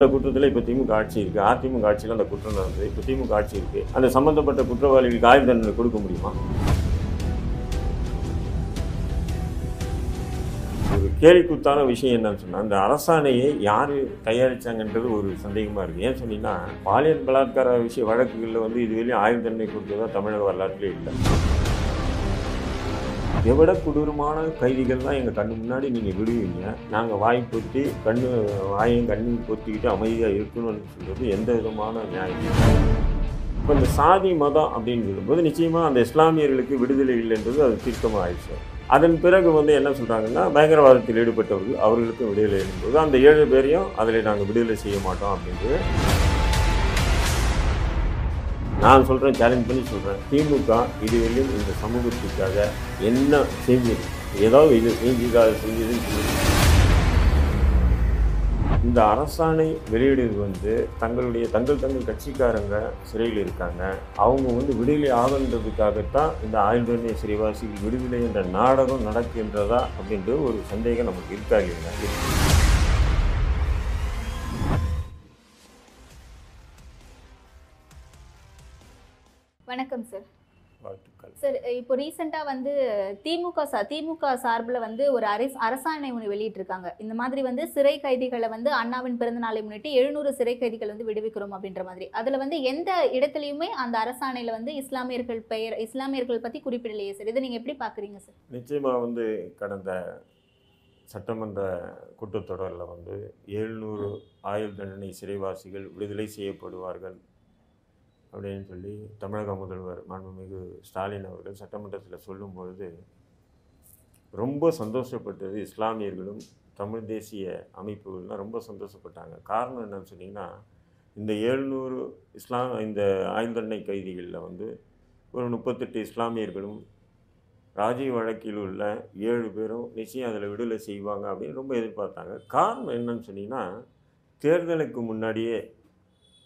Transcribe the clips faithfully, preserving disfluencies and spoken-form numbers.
இந்த குற்றத்தில் இப்போ திமுக ஆட்சி இருக்குது. அதிமுக ஆட்சியில் அந்த குற்றம் நடந்தது. இப்போ திமுக ஆட்சி இருக்குது. அந்த சம்மந்தப்பட்ட குற்றவாளிகளுக்கு ஆயுள் தண்டனை கொடுக்க முடியுமா? ஒரு கேலிக்குத்தான விஷயம் என்னன்னு சொன்னால், அந்த அரசாணையை யார் தயாரித்தாங்கன்றது ஒரு சந்தேகமாக இருக்குது. ஏன்னு சொன்னீங்கன்னா, பாலியல் பலாத்கார விஷய வழக்குகளில் வந்து இதுவரையும் ஆயுள் தண்டனை கொடுத்ததா தமிழக வரலாற்றிலே இல்லை. எவ்வளோ கொடூரமான கைதிகள் தான் எங்கள் கண்ணு முன்னாடி நீங்கள் விடுவீங்க, நாங்கள் வாய் பொத்தி கண்ணு வாயும் கண்ணும் பொத்திக்கிட்டு அமைதியாக இருக்கணும்னு சொல்கிறது எந்த விதமான நியாயம்? இப்போ இந்த சாதி மதம் அப்படின்னு சொல்லும்போது நிச்சயமாக அந்த இஸ்லாமியர்களுக்கு விடுதலை இல்லைன்றது அது தீர்க்கமாக ஆயிடுச்சு. அதன் பிறகு வந்து என்ன சொல்கிறாங்கன்னா, பயங்கரவாதத்தில் ஈடுபட்டவர்கள் அவர்களுக்கும் விடுதலை எழும்போது அந்த ஏழு பேரையும் அதில் நாங்கள் விடுதலை செய்ய மாட்டோம் அப்படின்றது. நான் சொல்கிறேன், சேலஞ்ச் பண்ணி சொல்கிறேன், திமுக இதுவரையும் இந்த சமூகத்துக்காக என்ன செஞ்சது? ஏதாவது இது செஞ்சுக்காக செஞ்சதுன்னு சொல்லுங்கள். இந்த அரசாணை வெளியிடுவது வந்து தங்களுடைய தங்கள் தங்கள் கட்சிக்காரங்க சிறையில் இருக்காங்க, அவங்க வந்து விடுதலை ஆகன்றதுக்காகத்தான் இந்த ஆயுள்தண்டனை சிறைவாசிகள் விடுதலை என்ற நாடகம் நடக்கின்றதா அப்படின்ற ஒரு சந்தேகம் நமக்கு இருக்காங்க. வணக்கம் சார். சார், இப்போ ரீசெண்டாக வந்து திமுக சா திமுக சார்பில் வந்து ஒரு அரசாணை ஒன்று வெளியிட்டிருக்காங்க. இந்த மாதிரி வந்து சிறை கைதிகளை வந்து அண்ணாவின் பிறந்த நாளை முன்னிட்டு எழுநூறு சிறை கைதிகள் வந்து விடுவிக்கிறோம் அப்படின்ற மாதிரி. அதில் வந்து எந்த இடத்துலையுமே அந்த அரசாணையில் வந்து இஸ்லாமியர்கள் பெயர் இஸ்லாமியர்கள் பற்றி குறிப்பிடலையே சார். இதை நீங்கள் எப்படி பார்க்குறீங்க சார்? நிச்சயமாக வந்து கடந்த சட்டமன்ற கூட்டத்தொடரில் வந்து எழுநூறு ஆயுள் தண்டனை சிறைவாசிகள் விடுதலை செய்யப்படுவார்கள் அப்படின்னு சொல்லி தமிழக முதல்வர் மாண்புமிகு ஸ்டாலின் அவர்கள் சட்டமன்றத்தில் சொல்லும்பொழுது ரொம்ப சந்தோஷப்பட்டது. இஸ்லாமியர்களும் தமிழ் தேசிய அமைப்புகள்லாம் ரொம்ப சந்தோஷப்பட்டாங்க. காரணம் என்னன்னு சொன்னிங்கன்னா, இந்த எழுநூறு இஸ்லாம் இந்த ஆயுள் தண்டனை கைதிகளில் வந்து ஒரு முப்பத்தெட்டு இஸ்லாமியர்களும் ராஜீவ் வழக்கில் உள்ள ஏழு பேரும் நிச்சயம் அதில் விடுதலை செய்வாங்க அப்படின்னு ரொம்ப எதிர்பார்த்தாங்க. காரணம் என்னன்னு சொன்னிங்கன்னா, தேர்தலுக்கு முன்னாடியே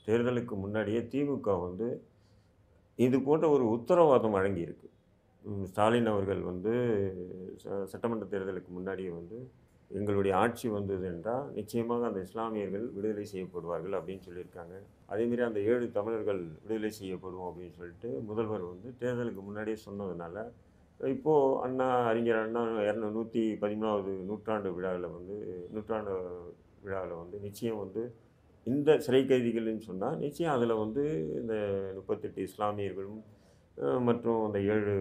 தேர்தலுக்கு முன்னாடியே திமுக வந்து இது போன்ற ஒரு உத்தரவாதம் வழங்கியிருக்கு. ஸ்டாலின் அவர்கள் வந்து சட்டமன்ற தேர்தலுக்கு முன்னாடியே வந்து எங்களுடைய ஆட்சி வந்தது என்றால் நிச்சயமாக அந்த இஸ்லாமியர்கள் விடுதலை செய்யப்படுவார்கள் அப்படின்னு சொல்லியிருக்காங்க. அதேமாரி அந்த ஏழு தமிழர்கள் விடுதலை செய்யப்படுவோம் அப்படின்னு சொல்லிட்டு முதல்வர் வந்து தேர்தலுக்கு முன்னாடியே சொன்னதுனால இப்போது அண்ணா அறிஞர் அண்ணா இரநூறு நூற்றி பதிமூணாவது நூற்றாண்டு விழாவில் வந்து நூற்றாண்டு விழாவில் வந்து நிச்சயம் வந்து இந்த சிறை கைதிகள்னு சொன்னால் நிச்சயம் அதில் வந்து இந்த முப்பத்தெட்டு இஸ்லாமியர்களும் மற்றும் அந்த ஏழு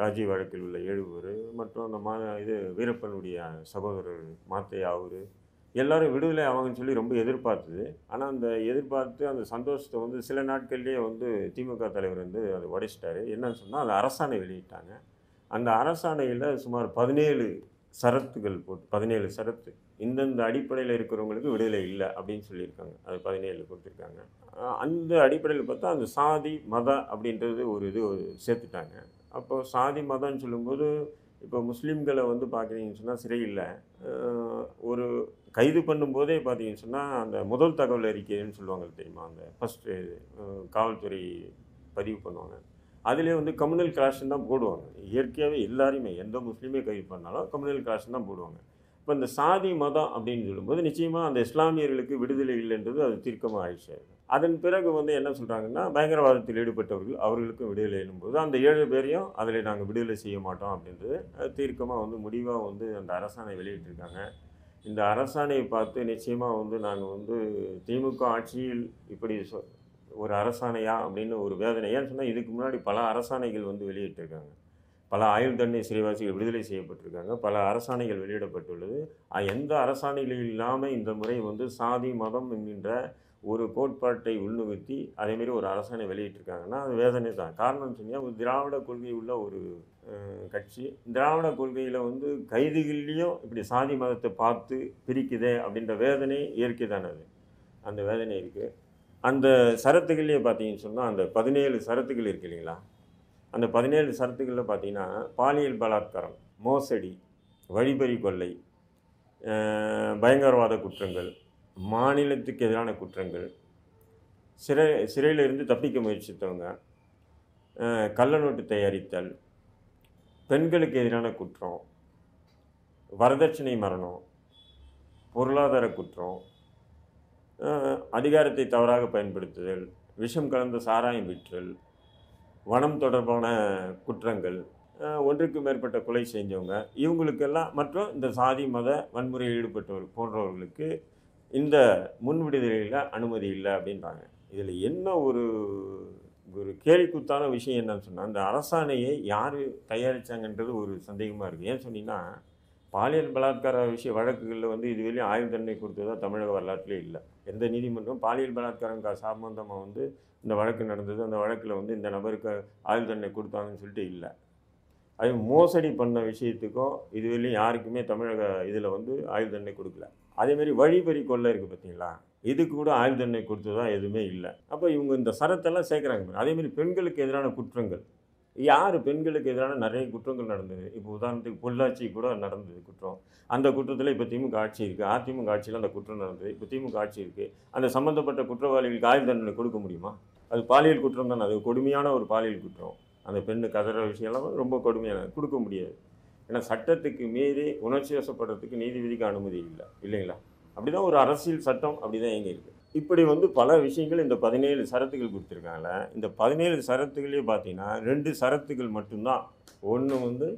ராஜீவ் வழக்கில் உள்ள ஏழு பேர் மற்றும் அந்த மா இது வீரப்பனுடைய சகோதரர் மாத்தையா அவரு எல்லோரும் விடுதலை ஆவாங்கன்னு சொல்லி ரொம்ப எதிர்பார்த்தது. ஆனால் அந்த எதிர்பார்த்து அந்த சந்தோஷத்தை வந்து சில நாட்கள்லேயே வந்து திமுக தலைவர் வந்து அதை உடைச்சிட்டாரு. என்னன்னு சொன்னால், அந்த அரசாணை வெளியிட்டாங்க. அந்த அரசாணையில் சுமார் பதினேழு சரத்துகள் போட்டு பதினேழு சரத்து இந்தந்த அடிப்படையில் இருக்கிறவங்களுக்கு விடுதலை இல்லை அப்படின்னு சொல்லியிருக்காங்க. அது பதினேழு கொடுத்துருக்காங்க. அந்த அடிப்படையில் பார்த்தா அந்த சாதி மதம் அப்படின்றது ஒரு இது சேர்த்துட்டாங்க. அப்போது சாதி மதம்னு சொல்லும்போது இப்போ முஸ்லீம்களை வந்து பார்க்குறீங்கன்னு சொன்னால் சிறையில் ஒரு கைது பண்ணும்போதே பார்த்தீங்கன்னு சொன்னால் அந்த முதல் தகவல் அறிக்கைன்னு சொல்லுவாங்க தெரியுமா, அந்த ஃபஸ்ட்டு காவல்துறை பதிவு பண்ணுவாங்க. அதிலே வந்து கம்யூனல் கிளாஷன் தான் போடுவாங்க. இயற்கையாகவே எல்லாருமே எந்த முஸ்லீமே கைது பண்ணாலும் கம்யூனல் கிளாஷன் தான் போடுவாங்க. இப்போ இந்த சாதி மதம் அப்படின்னு சொல்லும்போது நிச்சயமாக அந்த இஸ்லாமியர்களுக்கு விடுதலை இல்லைன்றது அது தீர்க்கமாக ஆயிடுச்சு. அதன் பிறகு வந்து என்ன சொல்கிறாங்கன்னா, பயங்கரவாதத்தில் ஈடுபட்டவர்கள் அவர்களுக்கும் விடுதலை எழும்போது அந்த ஏழு பேரையும் அதில் நாங்கள் விடுதலை செய்ய மாட்டோம் அப்படின்றது தீர்க்கமாக வந்து முடிவாக வந்து அந்த அரசாணை வெளியிட்டிருக்காங்க. இந்த அரசாணையை பார்த்து நிச்சயமாக வந்து நாங்கள் வந்து திமுக ஆட்சியில் இப்படி சொ ஒரு அரசாணையா அப்படின்னு ஒரு வேதனை. ஏன்னு சொன்னால், இதுக்கு முன்னாடி பல அரசாணைகள் வந்து வெளியிட்டிருக்காங்க. பல ஆயுள் தண்டனை சிறைவாசிகள் விடுதலை செய்யப்பட்டிருக்காங்க. பல அரசாணைகள் வெளியிடப்பட்டுள்ளது. எந்த அரசாணைகள் இல்லாமல் இந்த முறை வந்து சாதி மதம் என்கின்ற ஒரு கோட்பாட்டை உள்நுகுத்தி அதேமாரி ஒரு அரசாணை வெளியிட்டிருக்காங்கன்னா அது வேதனை தான். காரணம் சொன்னால், ஒரு திராவிட கொள்கை உள்ள ஒரு கட்சி திராவிட கொள்கையில் வந்து கைதிகள்லேயும் இப்படி சாதி மதத்தை பார்த்து பிரிக்குதே அப்படின்ற வேதனை இயற்கை தானே. அது அந்த வேதனை இருக்குது. அந்த சரத்துகள்லேயே பார்த்தீங்கன்னு சொன்னால், அந்த பதினேழு சரத்துகள் இருக்குது இல்லைங்களா, அந்த பதினேழு சரத்துக்களில் பார்த்திங்கன்னா பாலியல் பலாத்காரம், மோசடி, வழிபறி கொள்ளை, பயங்கரவாத குற்றங்கள், மாநிலத்துக்கு எதிரான குற்றங்கள், சிறை சிறையிலிருந்து தப்பிக்க முயற்சித்தவங்க, கள்ளநோட்டு தயாரித்தல், பெண்களுக்கு எதிரான குற்றம், வரதட்சணை மரணம், பொருளாதார குற்றம், அதிகாரத்தை தவறாக பயன்படுத்துதல், விஷம் கலந்த சாராயம் விற்றல், வனம் தொடர்பான குற்றங்கள், ஒன்றுக்கு மேற்பட்ட கொலை செஞ்சவங்க, இவங்களுக்கெல்லாம் மற்றும் இந்த சாதி மத வன்முறையில் ஈடுபட்டவர் போன்றவர்களுக்கு இந்த முன் விடுதலையில் அனுமதி இல்லை அப்படின்றாங்க. இதில் என்ன ஒரு ஒரு கேலிக்குத்தான விஷயம் என்னன்னு சொன்னால், அந்த அரசாணையை யார் தயாரித்தாங்கன்றது ஒரு சந்தேகமாக இருக்குது. ஏன்னு சொன்னீங்கன்னா, பாலியல் பலாத்கார விஷய வழக்குகளில் வந்து இதுவரையும் ஆயுள் தண்டனை கொடுத்ததாக தமிழக வரலாற்றிலே இல்லை. எந்த நீதிமன்றம் பாலியல் பலாத்காரம் சம்பந்தமாக வந்து இந்த வழக்கு நடந்தது, அந்த வழக்கில் வந்து இந்த நபருக்கு ஆயுள் தண்டனை கொடுத்தாங்கன்னு சொல்லிட்டு இல்லை. அது மோசடி பண்ண விஷயத்துக்கும் இதுவரையும் யாருக்குமே தமிழக இதில் வந்து ஆயுள் தண்டனை கொடுக்கல. அதேமாரி வழிபறி கொள்ளை இருக்குது பார்த்தீங்களா, இதுக்கு கூட ஆயுள் தண்டனை கொடுத்ததாக எதுவுமே இல்லை. அப்போ இவங்க இந்த சரத்தெல்லாம் சேர்க்குறாங்க. அதேமாரி பெண்களுக்கு எதிரான குற்றங்கள், யார் பெண்களுக்கு எதிரான நிறைய குற்றங்கள் நடந்தது. இப்போ உதாரணத்துக்கு பொள்ளாச்சி கூட நடந்தது குற்றம். அந்த குற்றத்தில் இப்போ திமுக ஆட்சி இருக்குது, அதிமுக ஆட்சியில் அந்த குற்றம் நடந்தது, இப்போ திமுக ஆட்சி இருக்குது. அந்த சம்மந்தப்பட்ட குற்றவாளிகளுக்கு ஆயுள் தண்டனை கொடுக்க முடியுமா? அது பாலியல் குற்றம் தானே, அது கொடுமையான ஒரு பாலியல் குற்றம். அந்த பெண்ணு கதற விஷயம்லாம் ரொம்ப கொடுமையான, கொடுக்க முடியாது. ஏன்னா சட்டத்துக்கு மீறி உணர்ச்சி வசப்படுறதுக்கு நீதிபதிக்கு அனுமதி இல்லை, இல்லைங்களா? அப்படி தான் ஒரு அரசியல் சட்டம் அப்படி தான் எங்கே இருக்குது. இப்படி வந்து பல விஷயங்கள் இந்த பதினேழு சரத்துகள் கொடுத்துருக்காங்கள. இந்த பதினேழு சரத்துகளே பார்த்திங்கன்னா ரெண்டு சரத்துகள் மட்டும்தான். ஒன்று வந்து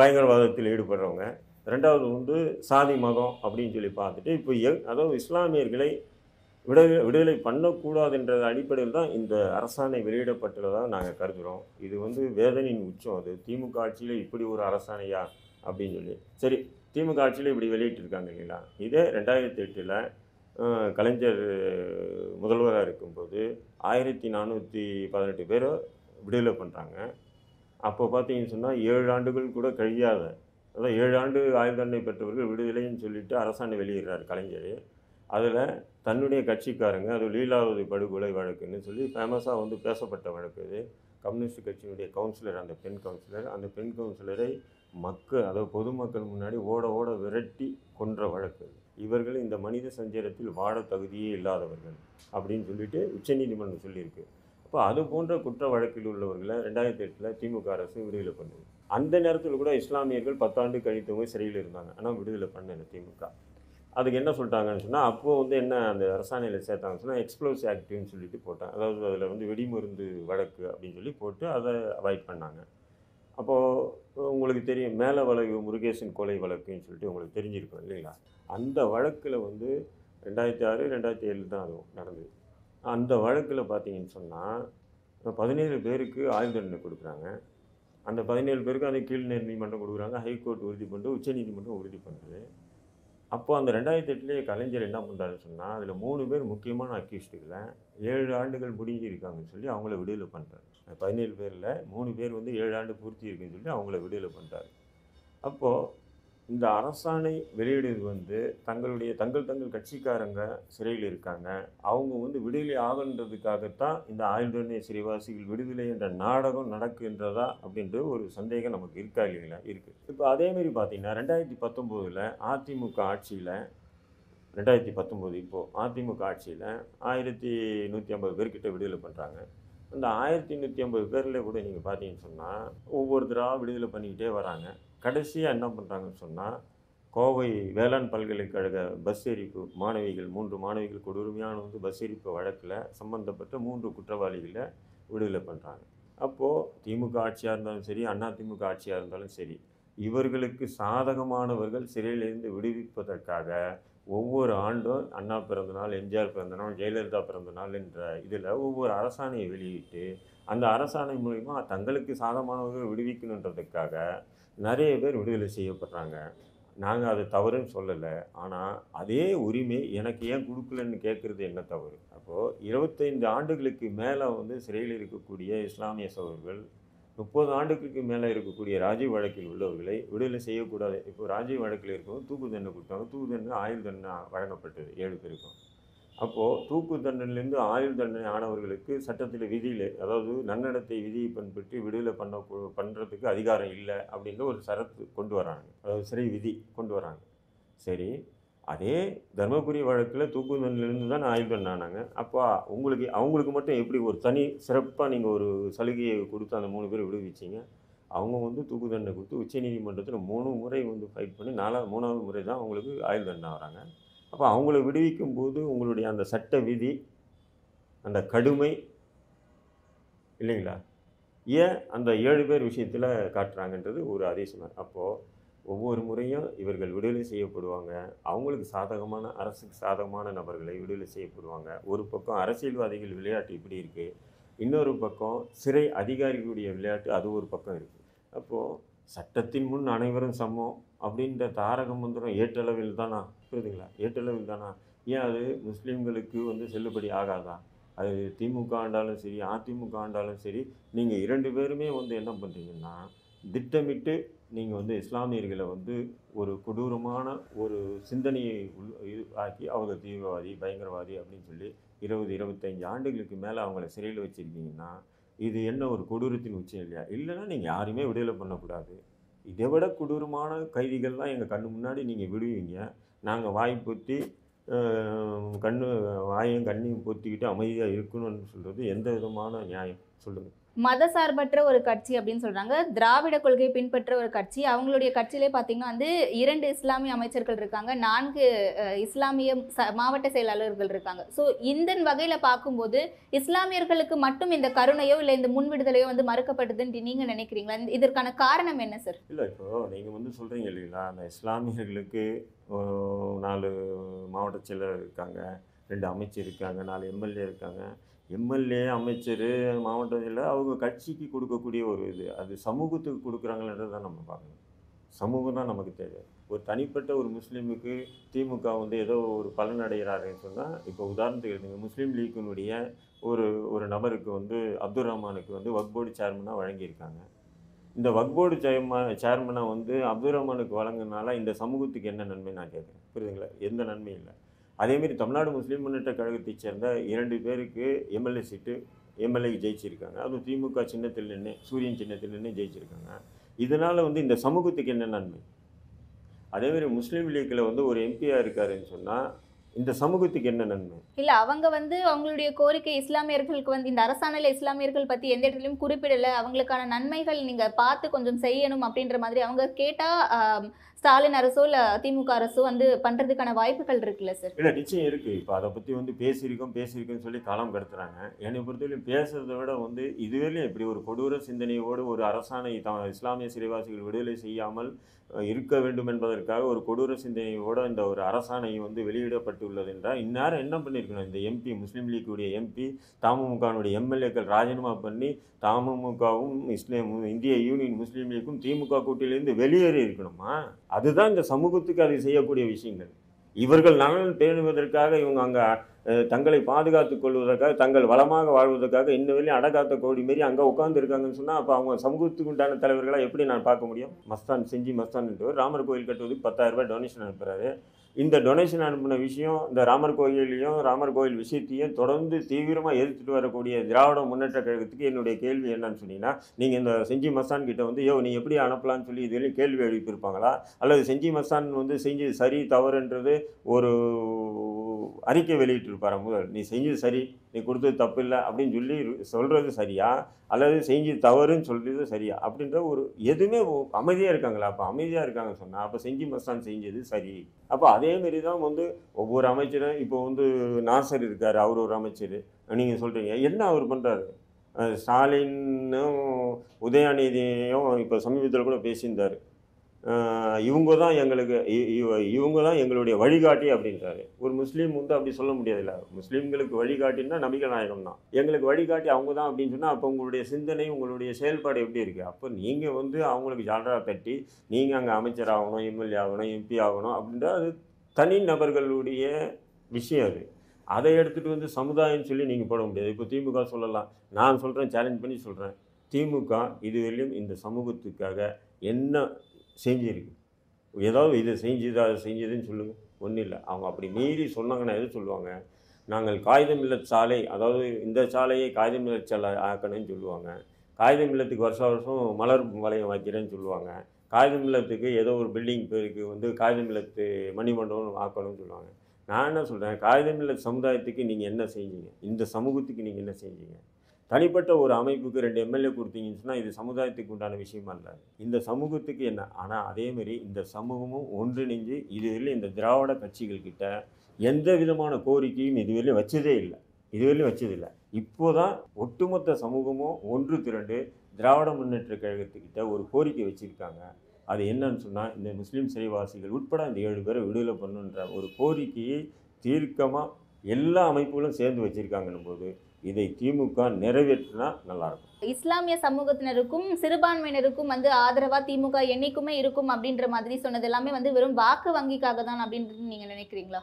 பயங்கரவாதத்தில் ஈடுபடுறவங்க, ரெண்டாவது வந்து சாதி மதம் அப்படின்னு சொல்லி பார்த்துட்டு இப்போ எ அதாவது இஸ்லாமியர்களை விட விடுதலை பண்ணக்கூடாதுன்ற அடிப்படையில் தான் இந்த அரசாணை வெளியிடப்பட்டதாக நாங்கள் கருதுகிறோம். இது வந்து வேதனையின் உச்சம். அது திமுக ஆட்சியில் இப்படி ஒரு அரசாணையா அப்படின்னு சொல்லி, சரி திமுக ஆட்சியில் இப்படி வெளியிட்டிருக்காங்க இல்லைங்களா. இதே ரெண்டாயிரத்தி எட்டில் கலைஞர் முதல்வராக இருக்கும்போது ஆயிரத்தி நானூற்றி பதினெட்டு பேரை விடுதலை பண்ணுறாங்க. அப்போ பார்த்தீங்கன்னு சொன்னால் ஏழு ஆண்டுகள் கூட கழியாத, அதாவது ஏழு ஆண்டு ஆயுள் தண்டனை பெற்றவர்கள் விடுதலைன்னு சொல்லிவிட்டு அரசாணை வெளியிடுறாரு கலைஞர். அதில் தன்னுடைய கட்சிக்காரங்க, அது லீலாவதி படுகொலை வழக்குன்னு சொல்லி ஃபேமஸாக வந்து பேசப்பட்ட வழக்கு இது. கம்யூனிஸ்ட் கட்சியினுடைய கவுன்சிலர், அந்த பெண் கவுன்சிலர், அந்த பெண் கவுன்சிலரை மக்கள், அதாவது பொதுமக்கள் முன்னாடி ஓட ஓட விரட்டி கொன்ற வழக்கு. இவர்கள் இந்த மனித சஞ்சலத்தில் வாழ தகுதியே இல்லாதவர்கள் அப்படின்னு சொல்லிட்டு உச்சநீதிமன்றம் சொல்லியிருக்கு. அப்போ அது போன்ற குற்ற வழக்கில் உள்ளவர்களை ரெண்டாயிரத்தி எட்டில் திமுக அரசு விடுதலை பண்ணுது. அந்த நேரத்தில் கூட இஸ்லாமியர்கள் பத்தாண்டு கழித்தவங்க சிறையில் இருந்தாங்க, ஆனால் விடுதலை பண்ணல திமுக. அதுக்கு என்ன சொல்லிட்டாங்கன்னு சொன்னால், அப்போது வந்து என்ன அந்த அரசாணையில் சேர்த்தாங்கன்னு சொன்னால் எக்ஸ்ப்ளோசிவ் ஆக்ட்னு சொல்லிட்டு போட்டாங்க. அதாவது அதில் வந்து வெடிமருந்து வழக்கு அப்படின்னு சொல்லி போட்டு அதை அவாய்ட் பண்ணாங்க. அப்போது உங்களுக்கு தெரியும் மேலே வழக்கு, முருகேசன் கொலை வழக்குன்னு சொல்லிட்டு உங்களுக்கு தெரிஞ்சிருக்கோம் இல்லைங்களா. அந்த வழக்கில் வந்து ரெண்டாயிரத்தி ஆறு ரெண்டாயிரத்தி ஏழு தான் அதுவும் நடந்தது. அந்த வழக்கில் பார்த்தீங்கன்னு சொன்னால் பதினேழு பேருக்கு ஆயுள் தண்டனை கொடுக்குறாங்க. அந்த பதினேழு பேருக்கு அந்த கீழ் நீதிமன்றம் கொடுக்குறாங்க, ஹைகோர்ட் உறுதி பண்ணுறது, உச்சநீதிமன்றம் உறுதி பண்ணுறது. அப்போது அந்த ரெண்டாயிரத்தி எட்டுலேயே கலைஞர் என்ன பண்ணுறாருன்னு சொன்னால், அதில் மூணு பேர் முக்கியமான அக்யூஸ்டுகளை ஏழு ஆண்டுகள் முடிஞ்சிருக்காங்கன்னு சொல்லி அவங்கள விடுதலை பண்ணுறாரு. பதினேழு பேரில் மூணு பேர் வந்து ஏழு ஆண்டு பூர்த்தி இருக்குன்னு சொல்லி அவங்கள விடுதலை பண்ணுறாரு. அப்போது இந்த அரசாணை வெளியிடுவது வந்து தங்களுடைய தங்கள் தங்கள் கட்சிக்காரங்க சிறையில் இருக்காங்க, அவங்க வந்து விடுதலை ஆகன்றதுக்காகத்தான் இந்த ஆயுள் தண்டனை சிறைவாசிகள் விடுதலை என்ற நாடகம் நடக்குன்றதா அப்படின்ற ஒரு சந்தேகம் நமக்கு இருக்கா இல்லைங்களா, இருக்குது. இப்போ அதேமாரி பார்த்திங்கன்னா ரெண்டாயிரத்தி பத்தொம்போதில் அதிமுக ஆட்சியில், ரெண்டாயிரத்தி பத்தொம்போது இப்போது அதிமுக ஆட்சியில் ஆயிரத்தி நூற்றி ஐம்பது பேர்கிட்ட விடுதலை பண்ணுறாங்க. அந்த ஆயிரத்தி நூற்றி ஐம்பது பேரில் கூட நீங்கள் பார்த்தீங்கன்னு சொன்னால் ஒவ்வொருத்தராக விடுதலை பண்ணிக்கிட்டே வராங்க. கடைசியாக என்ன பண்ணுறாங்கன்னு சொன்னால், கோவை வேளாண் பல்கலைக்கழக பஸ் எரிப்பு மாணவிகள், மூன்று மாணவிகள் கொடூரமையான வந்து பஸ் எரிப்பு வழக்கில் சம்பந்தப்பட்ட மூன்று குற்றவாளிகளை விடுதலை பண்ணுறாங்க. அப்போது திமுக ஆட்சியாக இருந்தாலும் சரி, அதிமுக ஆட்சியாக இருந்தாலும் சரி, இவர்களுக்கு சாதகமானவர்கள் சிறையிலிருந்து விடுவிப்பதற்காக ஒவ்வொரு ஆண்டும் அண்ணா பிறந்தநாள், எம்ஜிஆர் பிறந்தநாள், ஜெயலலிதா பிறந்தநாள் என்ற இதில் ஒவ்வொரு அரசாணையை வெளியிட்டு அந்த அரசாணை மூலிமா தங்களுக்கு சாதகமானவர்கள் விடுவிக்கணுன்றதுக்காக நிறைய பேர் விடுதலை செய்யப்படுறாங்க. நாங்கள் அது தவறுன்னு சொல்லலை, ஆனால் அதே உரிமை எனக்கு ஏன் கொடுக்கலன்னு கேட்குறது என்ன தவறு? அப்போது இருபத்தைந்து ஆண்டுகளுக்கு மேலே வந்து சிறையில் இருக்கக்கூடிய இஸ்லாமிய சகோதரர்கள், முப்பது ஆண்டுகளுக்கு மேலே இருக்கக்கூடிய ராஜீவ் வழக்கில் உள்ளவர்களை விடுதலை செய்யக்கூடாது. இப்போது ராஜீவ் வழக்கில் இருக்கவும் தூக்கு தண்டனை கொடுத்தாங்க, தூக்கு தண்டனை ஆயுள் தண்டனை வழங்கப்பட்டது ஏழு பேருக்கும். அப்போது தூக்கு தண்டனையிலேருந்து ஆயுள் தண்டனை ஆனவர்களுக்கு சட்டத்தில் விதியில், அதாவது நன்னடத்தை விதியை பண்பற்றி விடுதலை பண்ண பண்ணுறதுக்கு அதிகாரம் இல்லை அப்படின்ற ஒரு சரத்து கொண்டு வராங்க, அதாவது சிறை விதி கொண்டு வராங்க. சரி, அதே தர்மபுரி வழக்கில் தூக்கு தண்டனையிலேருந்து தான் ஆயுள் தண்டனை ஆனாங்க. அப்போ உங்களுக்கு அவங்களுக்கு மட்டும் எப்படி ஒரு தனி சிறப்பாக நீங்கள் ஒரு சலுகையை கொடுத்து அந்த மூணு பேர் விடுவிச்சிங்க? அவங்க வந்து தூக்கு தண்டனை கொடுத்து உச்சநீதிமன்றத்தில் மூணு முறை வந்து ஃபைட் பண்ணி நாலாவது மூணாவது முறை தான் அவங்களுக்கு ஆயுள் தண்டனை ஆகிறாங்க. அப்போ அவங்கள விடுவிக்கும் போது உங்களுடைய அந்த சட்ட விதி, அந்த கடுமை இல்லைங்களா, ஏன் அந்த ஏழு பேர் விஷயத்தில் காட்டுறாங்கன்றது ஒரு அதிசயம். அப்போது ஒவ்வொரு முறையும் இவர்கள் விடுதலை செய்யப்படுவாங்க, அவங்களுக்கு சாதகமான அரசுக்கு சாதகமான நபர்களை விடுதலை செய்யப்படுவாங்க. ஒரு பக்கம் அரசியல்வாதிகள் விளையாட்டு இப்படி இருக்குது, இன்னொரு பக்கம் சிறை அதிகாரிகளுடைய விளையாட்டு அது ஒரு பக்கம் இருக்குது. அப்போது சட்டத்தின் முன் அனைவரும் சமம் அப்படின்ற தாரக மந்திரம் ஏற்றளவில் தானா, புரியுதுங்களா, ஏற்றளவில் தானா? ஏன் அது முஸ்லீம்களுக்கு வந்து செல்லுபடி ஆகாதா? அது திமுக ஆண்டாலும் சரி, அதிமுக ஆண்டாலும் சரி, நீங்கள் இரண்டு பேருமே வந்து என்ன பண்ணுறீங்கன்னா திட்டமிட்டு நீங்கள் வந்து இஸ்லாமியர்களை வந்து ஒரு கொடூரமான ஒரு சிந்தனையை உள் இது ஆக்கி அவங்க தீவிரவாதி பயங்கரவாதி அப்படின்னு சொல்லி இருபது இருபத்தஞ்சி ஆண்டுகளுக்கு மேலே அவங்கள சிறையில் வச்சுருக்கீங்கன்னா இது என்ன ஒரு கொடூரத்தின் உச்சம் இல்லையா? இல்லைன்னா நீங்கள் யாருமே விடுதலை பண்ணக்கூடாது. இதை விட கொடூரமான கைதிகள்லாம் எங்கள் கண்ணு முன்னாடி நீங்கள் விடுவீங்க, நாங்கள் வாய் பொத்தி கண்ணு வாயும் கண்ணையும் பொத்திக்கிட்டு அமைதியாக இருக்கணும்னு சொல்கிறது எந்த விதமான நியாயம்? சொல்லுங்கள். மத சார்பற்ற ஒரு கட்சி அப்படின்னு சொல்கிறாங்க, திராவிட கொள்கையை பின்பற்ற ஒரு கட்சி. அவங்களுடைய கட்சியிலே பார்த்திங்கன்னா வந்து இரண்டு இஸ்லாமிய அமைச்சர்கள் இருக்காங்க, நான்கு இஸ்லாமிய மாவட்ட செயலாளர்கள் இருக்காங்க. ஸோ இந்த வகையில் பார்க்கும்போது இஸ்லாமியர்களுக்கு மட்டும் இந்த கருணையோ இல்லை இந்த முன்விடுதலையோ வந்து மறுக்கப்படுதுன்னு நீங்கள் நினைக்கிறீங்களா? இதற்கான காரணம் என்ன சார்? இல்லை, இப்போது நீங்கள் வந்து சொல்கிறீங்க இல்லைங்களா, அந்த இஸ்லாமியர்களுக்கு நாலு மாவட்ட செயலர் இருக்காங்க, ரெண்டு அமைச்சர் இருக்காங்க, நாலு எம்எல்ஏ இருக்காங்க. எம்எல்ஏ அமைச்சர் மாவட்டத்தில் அவங்க கட்சிக்கு கொடுக்கக்கூடிய ஒரு இது, அது சமூகத்துக்கு கொடுக்குறாங்கன்றது தான் நம்ம பார்க்கணும். சமூகம் தான் நமக்கு தேவை. ஒரு தனிப்பட்ட ஒரு முஸ்லீமுக்கு திமுக வந்து ஏதோ ஒரு பலனடைகிறாருன்னு சொன்னால், இப்போ உதாரணத்துக்கு எடுத்துங்க, முஸ்லீம் லீக்கினுடைய ஒரு ஒரு நபருக்கு வந்து அப்துல் ரஹ்மானுக்கு வந்து வக்ஃப் போர்டு சேர்மனாக வழங்கியிருக்காங்க. இந்த வக்ஃப் போர்டு சேர்மா சேர்மனாக வந்து அப்துல் ரஹ்மானுக்கு வழங்குனால இந்த சமூகத்துக்கு என்ன நன்மை நான் கேட்குறேன், புரியுதுங்களா? எந்த நன்மையும் இல்லை. அதேமாரி தமிழ்நாடு முஸ்லீம் முன்னேற்ற கழகத்தைச் சேர்ந்த இரண்டு பேருக்கு எம்எல்ஏ சீட்டு எம்எல்ஏக்கு ஜெயிச்சிருக்காங்க, அதுவும் திமுக சின்னத்தில் நின்று சூரியன் சின்னத்தில் நின்று ஜெயிச்சிருக்காங்க. இதனால் வந்து இந்த சமூகத்துக்கு என்ன நன்மை? அதேமாரி முஸ்லீம் லீக்கில் வந்து ஒரு எம்பியாக இருக்காருன்னு சொன்னால் இந்த சமூகத்துக்கு என்ன நன்மை? இல்லை, அவங்க வந்து அவங்களுடைய கோரிக்கை இஸ்லாமியர்களுக்கு வந்து இந்த அரசாணையில் இஸ்லாமியர்கள் பற்றி எந்த இடத்துலையும் குறிப்பிடலை, அவங்களுக்கான நன்மைகள் நீங்கள் பார்த்து கொஞ்சம் செய்யணும் அப்படின்ற மாதிரி அவங்க கேட்டால் ஸ்டாலின் அரசோ இல்லை திமுக அரசோ வந்து பண்ணுறதுக்கான வாய்ப்புகள் இருக்குல்ல சார்? இல்லை, நிச்சயம் இருக்குது. இப்போ அதை பற்றி வந்து பேசியிருக்கோம் பேசியிருக்கோன்னு சொல்லி காலம் கடத்துறாங்க. என்னை பொறுத்தவரையும் பேசுகிறத விட வந்து இதுவரையும் இப்படி ஒரு கொடூர சிந்தனையோடு ஒரு அரசாணை த இஸ்லாமிய சிறைவாசிகள் விடுதலை செய்யாமல் இருக்க வேண்டும் என்பதற்காக ஒரு கொடூர சிந்தனையோடு இந்த ஒரு அரசாணை வந்து வெளியிடப்பட்டுள்ளது என்றால் இந்நேரம் என்ன பண்ணியிருக்கணும்? இந்த எம்பி முஸ்லீம் லீக்குடைய எம்பி தமுமுகனுடைய எம்எல்ஏக்கள் ராஜினாமா பண்ணி தமுமுகவும் இஸ்லாம் இந்திய யூனியன் முஸ்லீம் லீக்கும் திமுக கூட்டிலேருந்து வெளியேறி இருக்கணுமா? அதுதான் இந்த சமூகத்துக்கு அது செய்யக்கூடிய விஷயங்கள். இவர்கள் நலன் பேணுவதற்காக இவங்க அங்கே தங்களை பாதுகாத்துக் கொள்வதற்காக தங்கள் வளமாக வாழ்வதற்காக இன்ன வரையும் அடகாத்த கோடி மாரி அங்கே உட்காந்துருக்காங்கன்னு சொன்னால் அப்போ அவங்க சமூகத்துக்கு உண்டான தலைவர்களாக எப்படி நான் பார்க்க முடியும்? மஸ்தான் செஞ்சு மஸ்தான் என்று ராமர் கோயில் கட்டுவதுக்கு பத்தாயிரரூபா டொனேஷன் அனுப்புகிறாரு. இந்த டொனேஷன் அனுப்பின விஷயம் இந்த ராமர் கோயிலையும் ராமர் கோயில் விஷயத்தையும் தொடர்ந்து தீவிரமாக எதிர்த்துட்டு வரக்கூடிய திராவிட முன்னேற்ற கழகத்துக்கு என்னுடைய கேள்வி என்னன்னு சொன்னீங்கன்னா, நீங்கள் இந்த செஞ்சி மஸ்தான் கிட்ட வந்து யோ நீ எப்படி அனுப்பலான்னு சொல்லி இதுலேயும் கேள்வி எழுப்பியிருப்பாங்களா? அல்லது செஞ்சி மஸ்தான் வந்து செஞ்சு சரி தவறுன்றது ஒரு அறிக்கை வெளியிட்டிருப்பார் முதல், நீ செஞ்சது சரி நீ கொடுத்தது தப்பு இல்லை அப்படின்னு சொல்லி சொல்கிறது சரியா, அல்லது செஞ்சது தவறுன்னு சொல்கிறது சரியா அப்படின்ற ஒரு எதுவுமே அமைதியாக இருக்காங்களா? அப்போ அமைதியாக இருக்காங்கன்னு சொன்னால் அப்போ செஞ்சி மஸ்தான் செஞ்சது சரி. அப்போ அதேமாரி தான் வந்து ஒவ்வொரு அமைச்சரும், இப்போ வந்து நாசர் இருக்கார், அவர் ஒரு அமைச்சர், நீங்கள் சொல்கிறீங்க என்ன அவர் பண்ணுறாரு? ஸ்டாலினும் உதயாநிதியும் இப்போ சமீபத்தில் கூட பேசியிருந்தார், இவங்க தான் எங்களுக்கு இவங்க தான் எங்களுடைய வழிகாட்டி அப்படின்றாரு. ஒரு முஸ்லீம் வந்து அப்படி சொல்ல முடியாதுல்ல, முஸ்லீம்களுக்கு வழிகாட்டின்னா நபிகள் நாயகம் தான், எங்களுக்கு வழிகாட்டி அவங்க தான் அப்படின்னு சொன்னால் அப்போ உங்களுடைய சிந்தனை உங்களுடைய செயல்பாடு எப்படி இருக்குது? அப்போ நீங்கள் வந்து அவங்களுக்கு ஜால்ரா தட்டி நீங்கள் அங்கே அமைச்சர் ஆகணும் எம்எல்ஏ ஆகணும் எம்பி ஆகணும் அப்படின்ற அது தனி நபர்களுடைய விஷயம். அது அதை எடுத்துகிட்டு வந்து சமுதாயம்னு சொல்லி நீங்கள் போட முடியாது. இப்போ திமுக சொல்லலாம், நான் சொல்கிறேன் சேலஞ்ச் பண்ணி சொல்கிறேன், திமுக இதுவரையிலும் இந்த சமூகத்துக்காக என்ன செஞ்சிருக்கு? ஏதாவது இதை செஞ்சுது அதை செஞ்சதுன்னு சொல்லுங்கள், ஒன்றும் இல்லை. அவங்க அப்படி மீறி சொன்னாங்கன்னா எது சொல்லுவாங்க? நாங்கள் காகிதமில்ல சாலை, அதாவது இந்த சாலையை காகிதமில்ல சாலை ஆக்கணும்னு சொல்லுவாங்க, காகிதம் இல்லத்துக்கு வருஷ வருஷம் மலர் வளையம் வைக்கிறேன்னு சொல்லுவாங்க, காகிதம் இல்லத்துக்கு ஏதோ ஒரு பில்டிங் பேருக்கு வந்து காகிதம் இல்லத்து மணிமண்டபம் ஆக்கணும்னு சொல்லுவாங்க. நான் என்ன சொல்கிறேன், காகிதம் இல்ல சமுதாயத்துக்கு நீங்கள் என்ன செஞ்சீங்க? இந்த சமூகத்துக்கு நீங்கள் என்ன செஞ்சீங்க? தனிப்பட்ட ஒரு அமைப்புக்கு ரெண்டு எம்எல்ஏ கொடுத்தீங்கன்னு சொன்னால் இது சமுதாயத்துக்கு உண்டான விஷயமா இல்லை, இந்த சமூகத்துக்கு என்ன? ஆனால் அதேமாரி இந்த சமூகமும் ஒன்றிணைஞ்சு இதுவரையிலும் இந்த திராவிட கட்சிகள் கிட்ட எந்த விதமான கோரிக்கையும் இதுவரையும் வச்சதே இல்லை, இதுவரையும் வச்சதில்லை. இப்போதான் ஒட்டுமொத்த சமூகமும் ஒன்று திரண்டு திராவிட முன்னேற்ற கழகத்துக்கிட்ட ஒரு கோரிக்கை வச்சுருக்காங்க. அது என்னன்னு சொன்னால், இந்த முஸ்லீம் சிறைவாசிகள் உட்பட இந்த ஏழு பேரை விடுதலை பண்ணுன்ற ஒரு கோரிக்கையை தீர்க்கமாக எல்லா அமைப்புகளும் சேர்ந்து வச்சுருக்காங்கன்னும் போது இதை திமுக நிறைவேற்றினா நல்லாயிருக்கும். இஸ்லாமிய சமூகத்தினருக்கும் சிறுபான்மையினருக்கும் வந்து ஆதரவாக திமுக என்றைக்குமே இருக்கும் அப்படின்ற மாதிரி சொன்னது எல்லாமே வந்து வெறும் வாக்கு வங்கிக்காக தான் அப்படின்றது நீங்கள் நினைக்கிறீங்களா?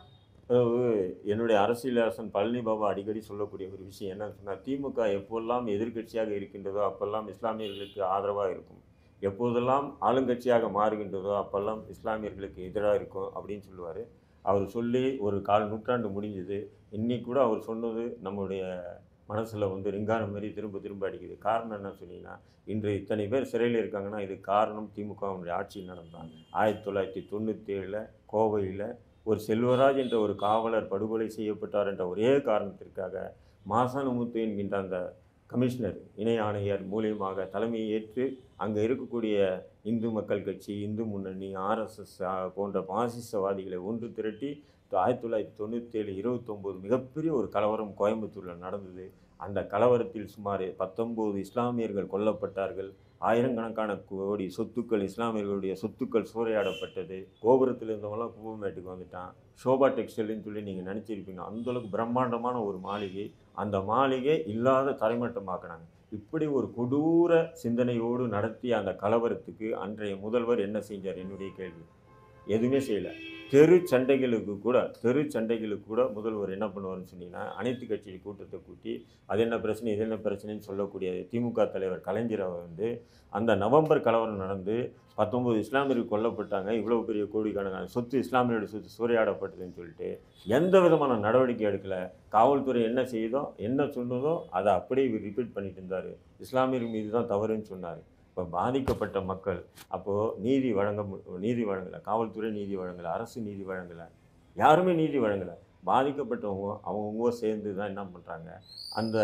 அதாவது என்னுடைய அரசியல் அரசன் பழனி பாபா அடிக்கடி சொல்லக்கூடிய ஒரு விஷயம் என்னன்னு சொன்னால், திமுக எப்போல்லாம் எதிர்கட்சியாக இருக்கின்றதோ அப்போல்லாம் இஸ்லாமியர்களுக்கு ஆதரவாக இருக்கும், எப்போதெல்லாம் ஆளுங்கட்சியாக மாறுகின்றதோ அப்போல்லாம் இஸ்லாமியர்களுக்கு எதிராக இருக்கும் அப்படின்னு சொல்லுவார். அவர் சொல்லி ஒரு கால் நூற்றாண்டு முடிஞ்சது. இன்றைக்கி கூட அவர் சொன்னது நம்முடைய மனசில் வந்து ரிங்கான மாதிரி திரும்ப திரும்ப அடிக்குது. காரணம் என்ன சொன்னீங்கன்னா, இன்று இத்தனை பேர் சிறையில் இருக்காங்கன்னா இது காரணம் திமுகவுடைய ஆட்சியில் நடந்தான். ஆயிரத்தி தொள்ளாயிரத்தி தொண்ணூற்றி ஏழில் கோவையில் ஒரு செல்வராஜ் என்ற ஒரு காவலர் படுகொலை செய்யப்பட்டார் என்ற ஒரே காரணத்திற்காக மாசானமுத்து என்கின்ற அந்த கமிஷனர் இணை ஆணையர் மூலியமாக தலைமையை ஏற்று அங்கே இருக்கக்கூடிய இந்து மக்கள் கட்சி, இந்து முன்னணி, ஆர்எஸ்எஸ் போன்ற பாசிசவாதிகளை ஒன்று திரட்டி ஆயிரத்தி தொள்ளாயிரத்தி தொண்ணூற்றி ஏழு இருபத்தொம்போது மிகப்பெரிய ஒரு கலவரம் கோயம்புத்தூரில் நடந்தது. அந்த கலவரத்தில் சுமார் பத்தொம்போது இஸ்லாமியர்கள் கொல்லப்பட்டார்கள். ஆயிரக்கணக்கான கோடி சொத்துக்கள், இஸ்லாமியர்களுடைய சொத்துக்கள் சூறையாடப்பட்டது. கோபுரத்தில் இருந்தவங்களாம் கும்பமேட்டுக்கு வந்துட்டான். ஷோபா டெக்ஸ்டைல்னு சொல்லி நீங்கள் நினச்சிருப்பீங்க, அந்தளவுக்கு பிரம்மாண்டமான ஒரு மாளிகை, அந்த மாளிகை இல்லாத தரைமட்டமாக்கினாங்க. இப்படி ஒரு கொடூர சிந்தனையோடு நடத்திய அந்த கலவரத்துக்கு அன்றைய முதல்வர் என்ன செஞ்சார்? என்னுடைய கேள்வி, எதுவுமே செய்யலை. தெரு சண்டைகளுக்கு கூட தெரு சண்டைகளுக்கு கூட முதல்வர் என்ன பண்ணுவார்னு சொன்னீங்கன்னா, அனைத்து கட்சி கூட்டத்தை கூட்டி அது என்ன பிரச்சனை இது என்ன பிரச்சனைன்னு சொல்லக்கூடிய திமுக தலைவர் கலைஞரை வந்து அந்த நவம்பர் கலவரம் நடந்து பத்தொம்பது இஸ்லாமியர்கள் கொல்லப்பட்டாங்க, இவ்வளோ பெரிய கோடிக்கணக்கான சொத்து இஸ்லாமியருடைய சொத்து சூறையாடப்பட்டதுன்னு சொல்லிட்டு எந்த விதமான நடவடிக்கை எடுக்கலை. காவல்துறை என்ன செய்யுதோ என்ன சொன்னதோ அதை அப்படியே இவர் ரிப்பீட் பண்ணிட்டு இருந்தார். இஸ்லாமியர் மீது தான் தவறுன்னு சொன்னார். இப்போ பாதிக்கப்பட்ட மக்கள் அப்போது நீதி வழங்க நீதி வழங்கலை, காவல்துறை நீதி வழங்கலை, அரசு நீதி வழங்கலை, யாருமே நீதி வழங்கலை. பாதிக்கப்பட்டவங்க அவங்கவுங்க சேர்ந்து தான் என்ன பண்ணுறாங்க, அந்த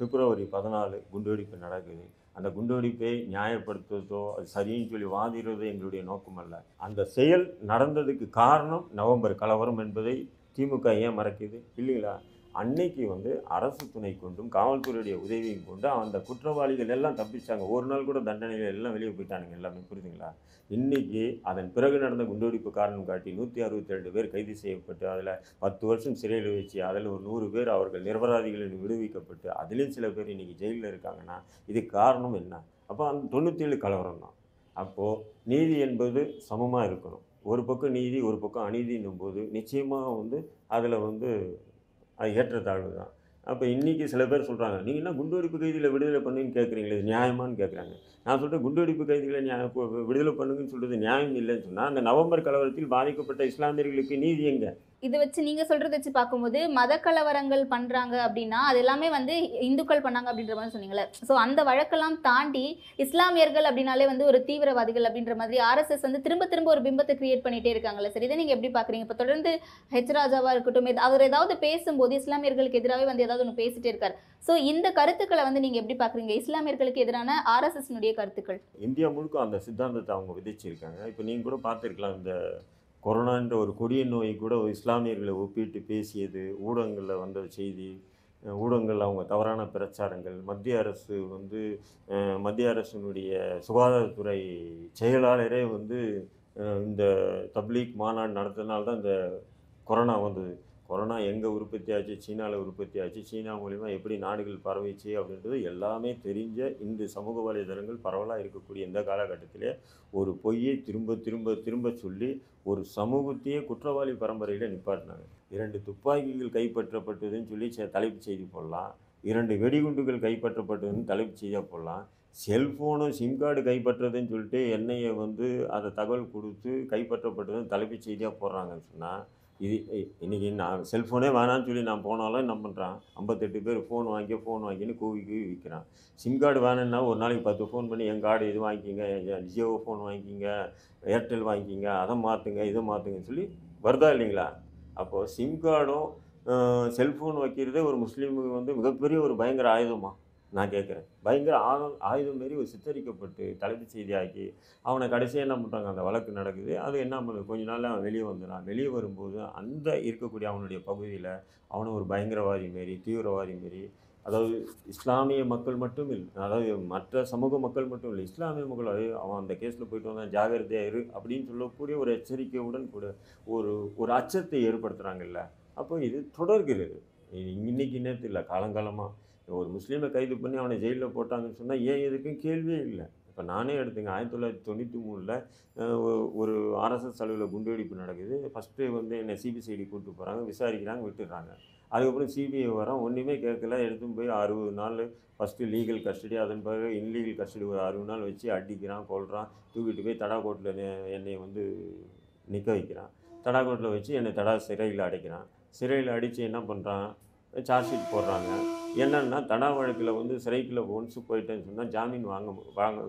பிப்ரவரி பதினாலு குண்டுவெடிப்பு நடக்குது. அந்த குண்டுவெடிப்பை நியாயப்படுத்துவதோ அது சரின்னு சொல்லி வாதிடுறதோ எங்களுடைய நோக்கமல்ல. அந்த செயல் நடந்ததுக்கு காரணம் நவம்பர் கலவரம் என்பதை திமுக ஏன் மறக்குது? இல்லைங்களா? அன்னைக்கு வந்து அரசு துணை கொண்டும் காவல்துறையுடைய உதவியும் கொண்டு அந்த குற்றவாளிகள் எல்லாம் தப்பிச்சாங்க. ஒரு நாள் கூட தண்டனைகள் எல்லாம் வெளியே போயிட்டானுங்க எல்லாமே, புரியுதுங்களா? இன்றைக்கி அதன் பிறகு நடந்த குண்டுவெடிப்பு காரணம் காட்டி நூற்றி அறுபத்தி ரெண்டு பேர் கைது செய்யப்பட்டு அதில் பத்து வருஷம் சிறையில் வச்சு அதில் ஒரு நூறு பேர் அவர்கள் நிரபராதிகளில் விடுவிக்கப்பட்டு அதிலும் சில பேர் இன்றைக்கி ஜெயிலில் இருக்காங்கன்னா இது காரணம் என்ன? அப்போ அந்த தொண்ணூற்றி ஏழு கலவரம் தான். அப்போது நீதி என்பது சமமாக இருக்கணும். ஒரு பக்கம் நீதி, ஒரு பக்கம் அநீதின்னும் போது நிச்சயமாக வந்து அதில் வந்து அது ஏற்றத்தாழ்வு தான். அப்போ இன்றைக்கி சில பேர் சொல்கிறாங்க, நீங்கள் என்ன குண்டுவெடிப்பு கைதிகளை விடுதலை பண்ணுன்னு கேட்குறீங்களே, இது நியாயமானு கேட்குறாங்க. நான் சொல்கிறேன், குண்டுவெடிப்பு கைதிகளை நியாயம் விடுதலை பண்ணுங்கன்னு சொல்கிறது நியாயம் இல்லைன்னு சொன்னால் அந்த நவம்பர் கலவரத்தில் பாதிக்கப்பட்ட இஸ்லாமியர்களுக்கு நீதி எங்க? இதை வச்சு நீங்கள் சொல்கிறத வச்சு பார்க்கும்போது மத கலவரங்கள் பண்ணுறாங்க அப்படின்னா அது எல்லாமே வந்து இந்துக்கள் பண்ணாங்க அப்படின்ற மாதிரி சொன்னீங்களே, ஸோ அந்த வழக்கெல்லாம் தாண்டி இஸ்லாமியர்கள் அப்படின்னாலே வந்து ஒரு தீவிரவாதிகள் அப்படின்ற மாதிரி ஆர்எஸ்எஸ் வந்து திரும்ப திரும்ப ஒரு பிம்பத்தை கிரியேட் பண்ணிகிட்டே இருக்காங்களே, சரி இதை நீங்கள் எப்படி பார்க்குறீங்க? இப்போ தொடர்ந்து ஹெச் ராஜாவாக இருக்கட்டும், அவர் ஏதாவது பேசும்போது இஸ்லாமியர்களுக்கு எதிராகவே வந்து ஏதாவது ஒன்று பேசிகிட்டே இருக்கார். ஸோ இந்த கருத்துக்களை வந்து நீங்கள் எப்படி பார்க்குறீங்க, இஸ்லாமியர்களுக்கு எதிரான ஆர்எஸ்எஸ்னுடைய கருத்துக்கள்? இந்தியா முழுக்க அந்த சித்தாந்தத்தை அவங்க விதிச்சிருக்காங்க. இப்போ நீங்கள் கூட பார்த்துருக்கலாம், இந்த கொரோனான்ற ஒரு கொடிய நோயை கூட இஸ்லாமியர்களை ஒப்பிட்டு பேசியது, ஊடகங்களில் வந்த செய்தி, ஊடகங்களில் அவங்க தவறான பிரச்சாரங்கள், மத்திய அரசு வந்து மத்திய அரசினுடைய சுகாதாரத்துறை செயலாளரே வந்து இந்த தப்லீக் மாநாடு நடத்தினால தான் இந்த கொரோனா வந்தது, கொரோனா எங்கே உற்பத்தி ஆச்சு, சீனாவில் உற்பத்தி ஆச்சு, சீனா மூலிமா எப்படி நாடுகள் பரவிச்சு அப்படின்றது எல்லாமே தெரிஞ்ச இந்த சமூக வலைதளங்கள் பரவலாக இருக்கக்கூடிய இந்த காலகட்டத்திலே ஒரு பொய்யை திரும்ப திரும்ப திரும்ப சொல்லி ஒரு சமூகத்தையே குற்றவாளி பரம்பரையில் நிப்பாட்டினாங்க. இரண்டு துப்பாக்கிகள் கைப்பற்றப்பட்டதுன்னு சொல்லி தலைப்பு செய்தி போடலாம், இரண்டு வெடிகுண்டுகள் கைப்பற்றப்பட்டதுன்னு தலைப்பு செய்தியாக போடலாம், செல்ஃபோனும் சிம் கார்டு கைப்பற்றதுன்னு சொல்லிட்டு என்ஐஏ வந்து அதை தகவல் கொடுத்து கைப்பற்றப்பட்டதுன்னு தலைப்பு செய்தியாக போடுறாங்கன்னு சொன்னால், இது இன்றைக்கி நான் செல்ஃபோனே வேணான்னு சொல்லி நான் போனாலும் என்ன பண்ணுறான், ஐம்பத்தெட்டு பேர் ஃபோன் வாங்கி ஃபோன் வாங்கின்னு கூவி கூவி விற்கிறான். சிம் கார்டு வேணும்னா ஒரு நாளைக்கு பத்து ஃபோன் பண்ணி என் கார்டு இது வாங்கிக்கிங்க, ஜியோ ஃபோன் வாங்கிக்கிங்க, ஏர்டெல் வாங்கிக்கிங்க, அதை மாற்றுங்க இதை மாற்றுங்கன்னு சொல்லி வருதா இல்லைங்களா? அப்போது சிம் கார்டும் செல்ஃபோன் வைக்கிறதே ஒரு முஸ்லீமுக்கு வந்து மிகப்பெரிய ஒரு பயங்கர ஆயுதமாக நான் கேட்குறேன். பயங்கர ஆதம் ஆயுதம் மாரி சித்தரிக்கப்பட்டு தலைப்புச் செய்தியாக்கி அவனை கடைசியாக என்ன பண்ணுறாங்க, அந்த வழக்கு நடக்குது. அது என்ன பண்ணுது, கொஞ்ச நாள் அவன் வெளியே வந்துடான். வெளியே வரும்போது அந்த இருக்கக்கூடிய அவனுடைய பகுதியில் அவனை ஒரு பயங்கரவாதி மாரி, தீவிரவாதி மாரி, அதாவது இஸ்லாமிய மக்கள் மட்டும் இல்லை, அதாவது மற்ற சமூக மக்கள் மட்டும் இல்லை, இஸ்லாமிய மக்கள் அது அவன் அந்த கேஸில் போயிட்டு வந்தான், ஜாகிரதையாக இரு அப்படின்னு சொல்லக்கூடிய ஒரு எச்சரிக்கையுடன் கூட ஒரு ஒரு அச்சத்தை ஏற்படுத்துகிறாங்கல்ல. அப்போ இது தொடர்கிறது. இன்றைக்கி நேரத்தில் இல்லை, காலங்காலமாக ஒரு முஸ்லீமை கைது பண்ணி அவனை ஜெயிலில் போட்டாங்கன்னு சொன்னால் ஏன் எதுக்கும் கேள்வியே இல்லை. இப்போ நானே எடுத்துங்க, ஆயிரத்தி தொள்ளாயிரத்தி தொண்ணூற்றி மூணில் ஒரு ஆர்எஸ்எஸ் அளவில் குண்டுவெடிப்பு நடக்குது. ஃபஸ்ட்டு வந்து என்னை சிபிசிஐடி கூப்பிட்டு போகிறாங்க, விசாரிக்கிறாங்க, விட்டுடுறாங்க. அதுக்கப்புறம் சிபிஐ வரோம், ஒன்றுமே கேட்கல, எடுத்துன்னு போய் அறுபது நாள் ஃபஸ்ட்டு லீகல் கஸ்டடி, அதன் பிறகு இன்லீகல் கஸ்டடி ஒரு அறுபது நாள் வச்சு அடிக்கிறான், கொள்கிறான், தூக்கிட்டு போய் தடா கோட்டில் என்னை வந்து நிற்க வைக்கிறான், தடா கோட்டில் வச்சு என்னை தடா சிறையில் அடைக்கிறான். சிறையில் அடித்து என்ன பண்ணுறான், சார்ஜ் ஷீட் போடுறாங்க. என்னென்னா தடா வழக்கில் வந்து சிறைக்குள்ளே ஒன்ஸு போயிட்டேன்னு சொன்னால் ஜாமீன் வாங்க வாங்க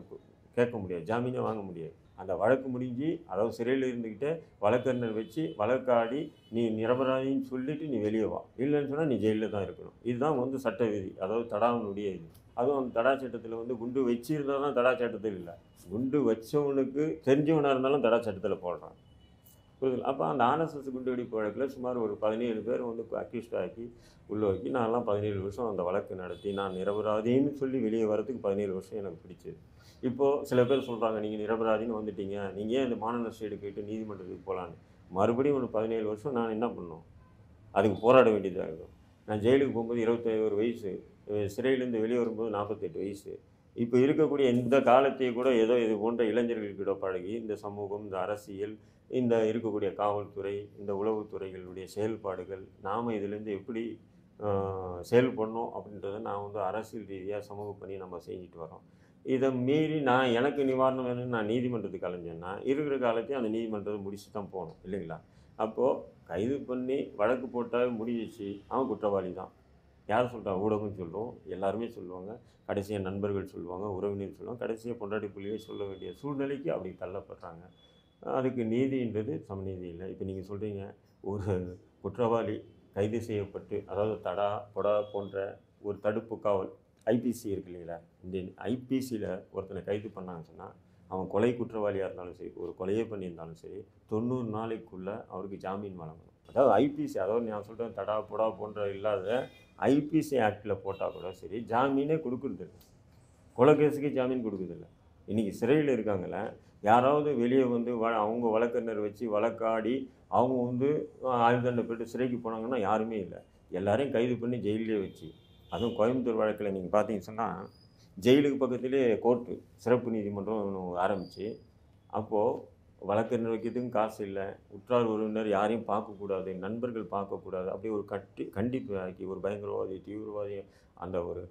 கேட்க முடியாது, ஜாமீனே வாங்க முடியாது. அந்த வழக்கு முடிஞ்சு, அதாவது சிறையில் இருந்துக்கிட்டே வழக்கறிஞர் வச்சு வழக்காடி நீ நிரபராதின்னு சொல்லிவிட்டு நீ வெளியே வா, இல்லைன்னு சொன்னால் நீ ஜெயிலில் தான் இருக்கணும். இதுதான் வந்து சட்ட விதி, அதாவது தடாவனுடைய இது. அதுவும் அந்த தடா சட்டத்தில் வந்து குண்டு வச்சிருந்தால் தான் தடா சட்டத்தில் இல்லை, குண்டு வச்சவனுக்கு தெரிஞ்சவனாக இருந்தாலும் தடா சட்டத்தில் போடுறான். புரியுதுங்களா? அப்போ அந்த ஆர்எஸ்எஸ் குண்டு வெடிப்பு வழக்கில் சுமார் ஒரு பதினேழு பேர் வந்து அக்யூஸ்டாக ஆக்கி உள்ளே வைக்கி நான்லாம் பதினேழு வருஷம் அந்த வழக்கு நடத்தி நான் நிரபராதின்னு சொல்லி வெளியே வரதுக்கு பதினேழு வருஷம் எனக்கு பிடிச்சது. இப்போது சில பேர் சொல்கிறாங்க, நீங்கள் நிரபராதின்னு வந்துட்டீங்க, நீங்கள் ஏன் இந்த மாநில ஸ்டேடு கேட்டு நீதிமன்றத்துக்கு போகலான்னு. மறுபடியும் ஒரு பதினேழு வருஷம் நான் என்ன பண்ணணும், அதுக்கு போராட வேண்டியதாக இருக்கும். நான் ஜெயிலுக்கு போகும்போது இருபத்தோரு வயசு, சிறையிலேருந்து வெளியே வரும்போது நாற்பத்தெட்டு வயசு. இப்போ இருக்கக்கூடிய இந்த காலத்தையும் கூட ஏதோ இது போன்ற இளைஞர்களுக்கிட பழகி இந்த சமூகம், இந்த அரசியல், இந்த இருக்கக்கூடிய காவல்துறை, இந்த உளவுத்துறைகளுடைய செயல்பாடுகள், நாம் இதிலேருந்து எப்படி செயல்படணும் அப்படின்றத நான் வந்து அரசியல் ரீதியாக சமூக பணி நம்ம செஞ்சுட்டு வரோம். இதை மீறி நான் எனக்கு நிவாரணம் வேணும்னு நான் நீதிமன்றத்துக்கு அலைஞ்சேன்னா இருக்கிற காலத்தையும் அந்த நீதிமன்றத்தை முடிச்சு தான் போகணும், இல்லைங்களா? அப்போது கைது பண்ணி வழக்கு போட்டால் முடிஞ்சிச்சு, அவன் குற்றவாளி தான். யார் சொல்கிறா, ஊடகம் சொல்கிறோம், எல்லாருமே சொல்லுவாங்க, கடைசியாக நண்பர்கள் சொல்லுவாங்க, உறவினர் சொல்லுவாங்க, கடைசியாக பொண்டாட்டி பிள்ளையே சொல்ல வேண்டிய சூழ்நிலைக்கு அப்படி தள்ளப்படுறாங்க. அதுக்கு நீதின்றது சமநீதி இல்லை. இப்போ நீங்கள் சொல்கிறீங்க, ஒரு குற்றவாளி கைது செய்யப்பட்டு, அதாவது தடா பொடா போன்ற ஒரு தடுப்பு காவல் ஐபிசி இருக்குது இல்லைங்களா, இந்தியன் ஐபிசியில் ஒருத்தனை கைது பண்ணாங்கன்னு சொன்னால் அவன் கொலை குற்றவாளியாக இருந்தாலும் சரி, ஒரு கொலையே பண்ணியிருந்தாலும் சரி, தொண்ணூறு நாளைக்குள்ளே அவருக்கு ஜாமீன் வழங்கணும். அதாவது ஐபிசி, அதாவது நான் சொல்கிறேன் தடா பொடா போன்ற இல்லாத ஐபிசி ஆக்டில் போட்டால் கூட சரி ஜாமீனே கொடுக்குறதில்லை, கொலை கேஸுக்கு ஜாமீன் கொடுக்குறதில்லை. இன்றைக்கி சிறையில் இருக்காங்கள யாராவது வெளியே வந்து வ அவங்க வழக்கறிஞர் வச்சு வழக்காடி அவங்க வந்து ஆயுள் தண்டனை போய்ட்டு சிறைக்கு போனாங்கன்னா யாருமே இல்லை, எல்லாரையும் கைது பண்ணி ஜெயிலே வச்சு. அதுவும் கோயம்புத்தூர் வழக்கில் நீங்கள் பார்த்தீங்கன்னு சொன்னால் ஜெயிலுக்கு பக்கத்துலேயே கோர்ட்டு, சிறப்பு நீதிமன்றம் ஆரம்பித்து, அப்போது வழக்கறிஞர் வைக்கிறதுக்கும் காசு இல்லை, உற்றார் உறவினர் யாரையும் பார்க்கக்கூடாது, நண்பர்கள் பார்க்கக்கூடாது, அப்படியே ஒரு கட்டி கண்டிப்பு ஆக்கி ஒரு பயங்கரவாதி, தீவிரவாதி, அந்த ஒரு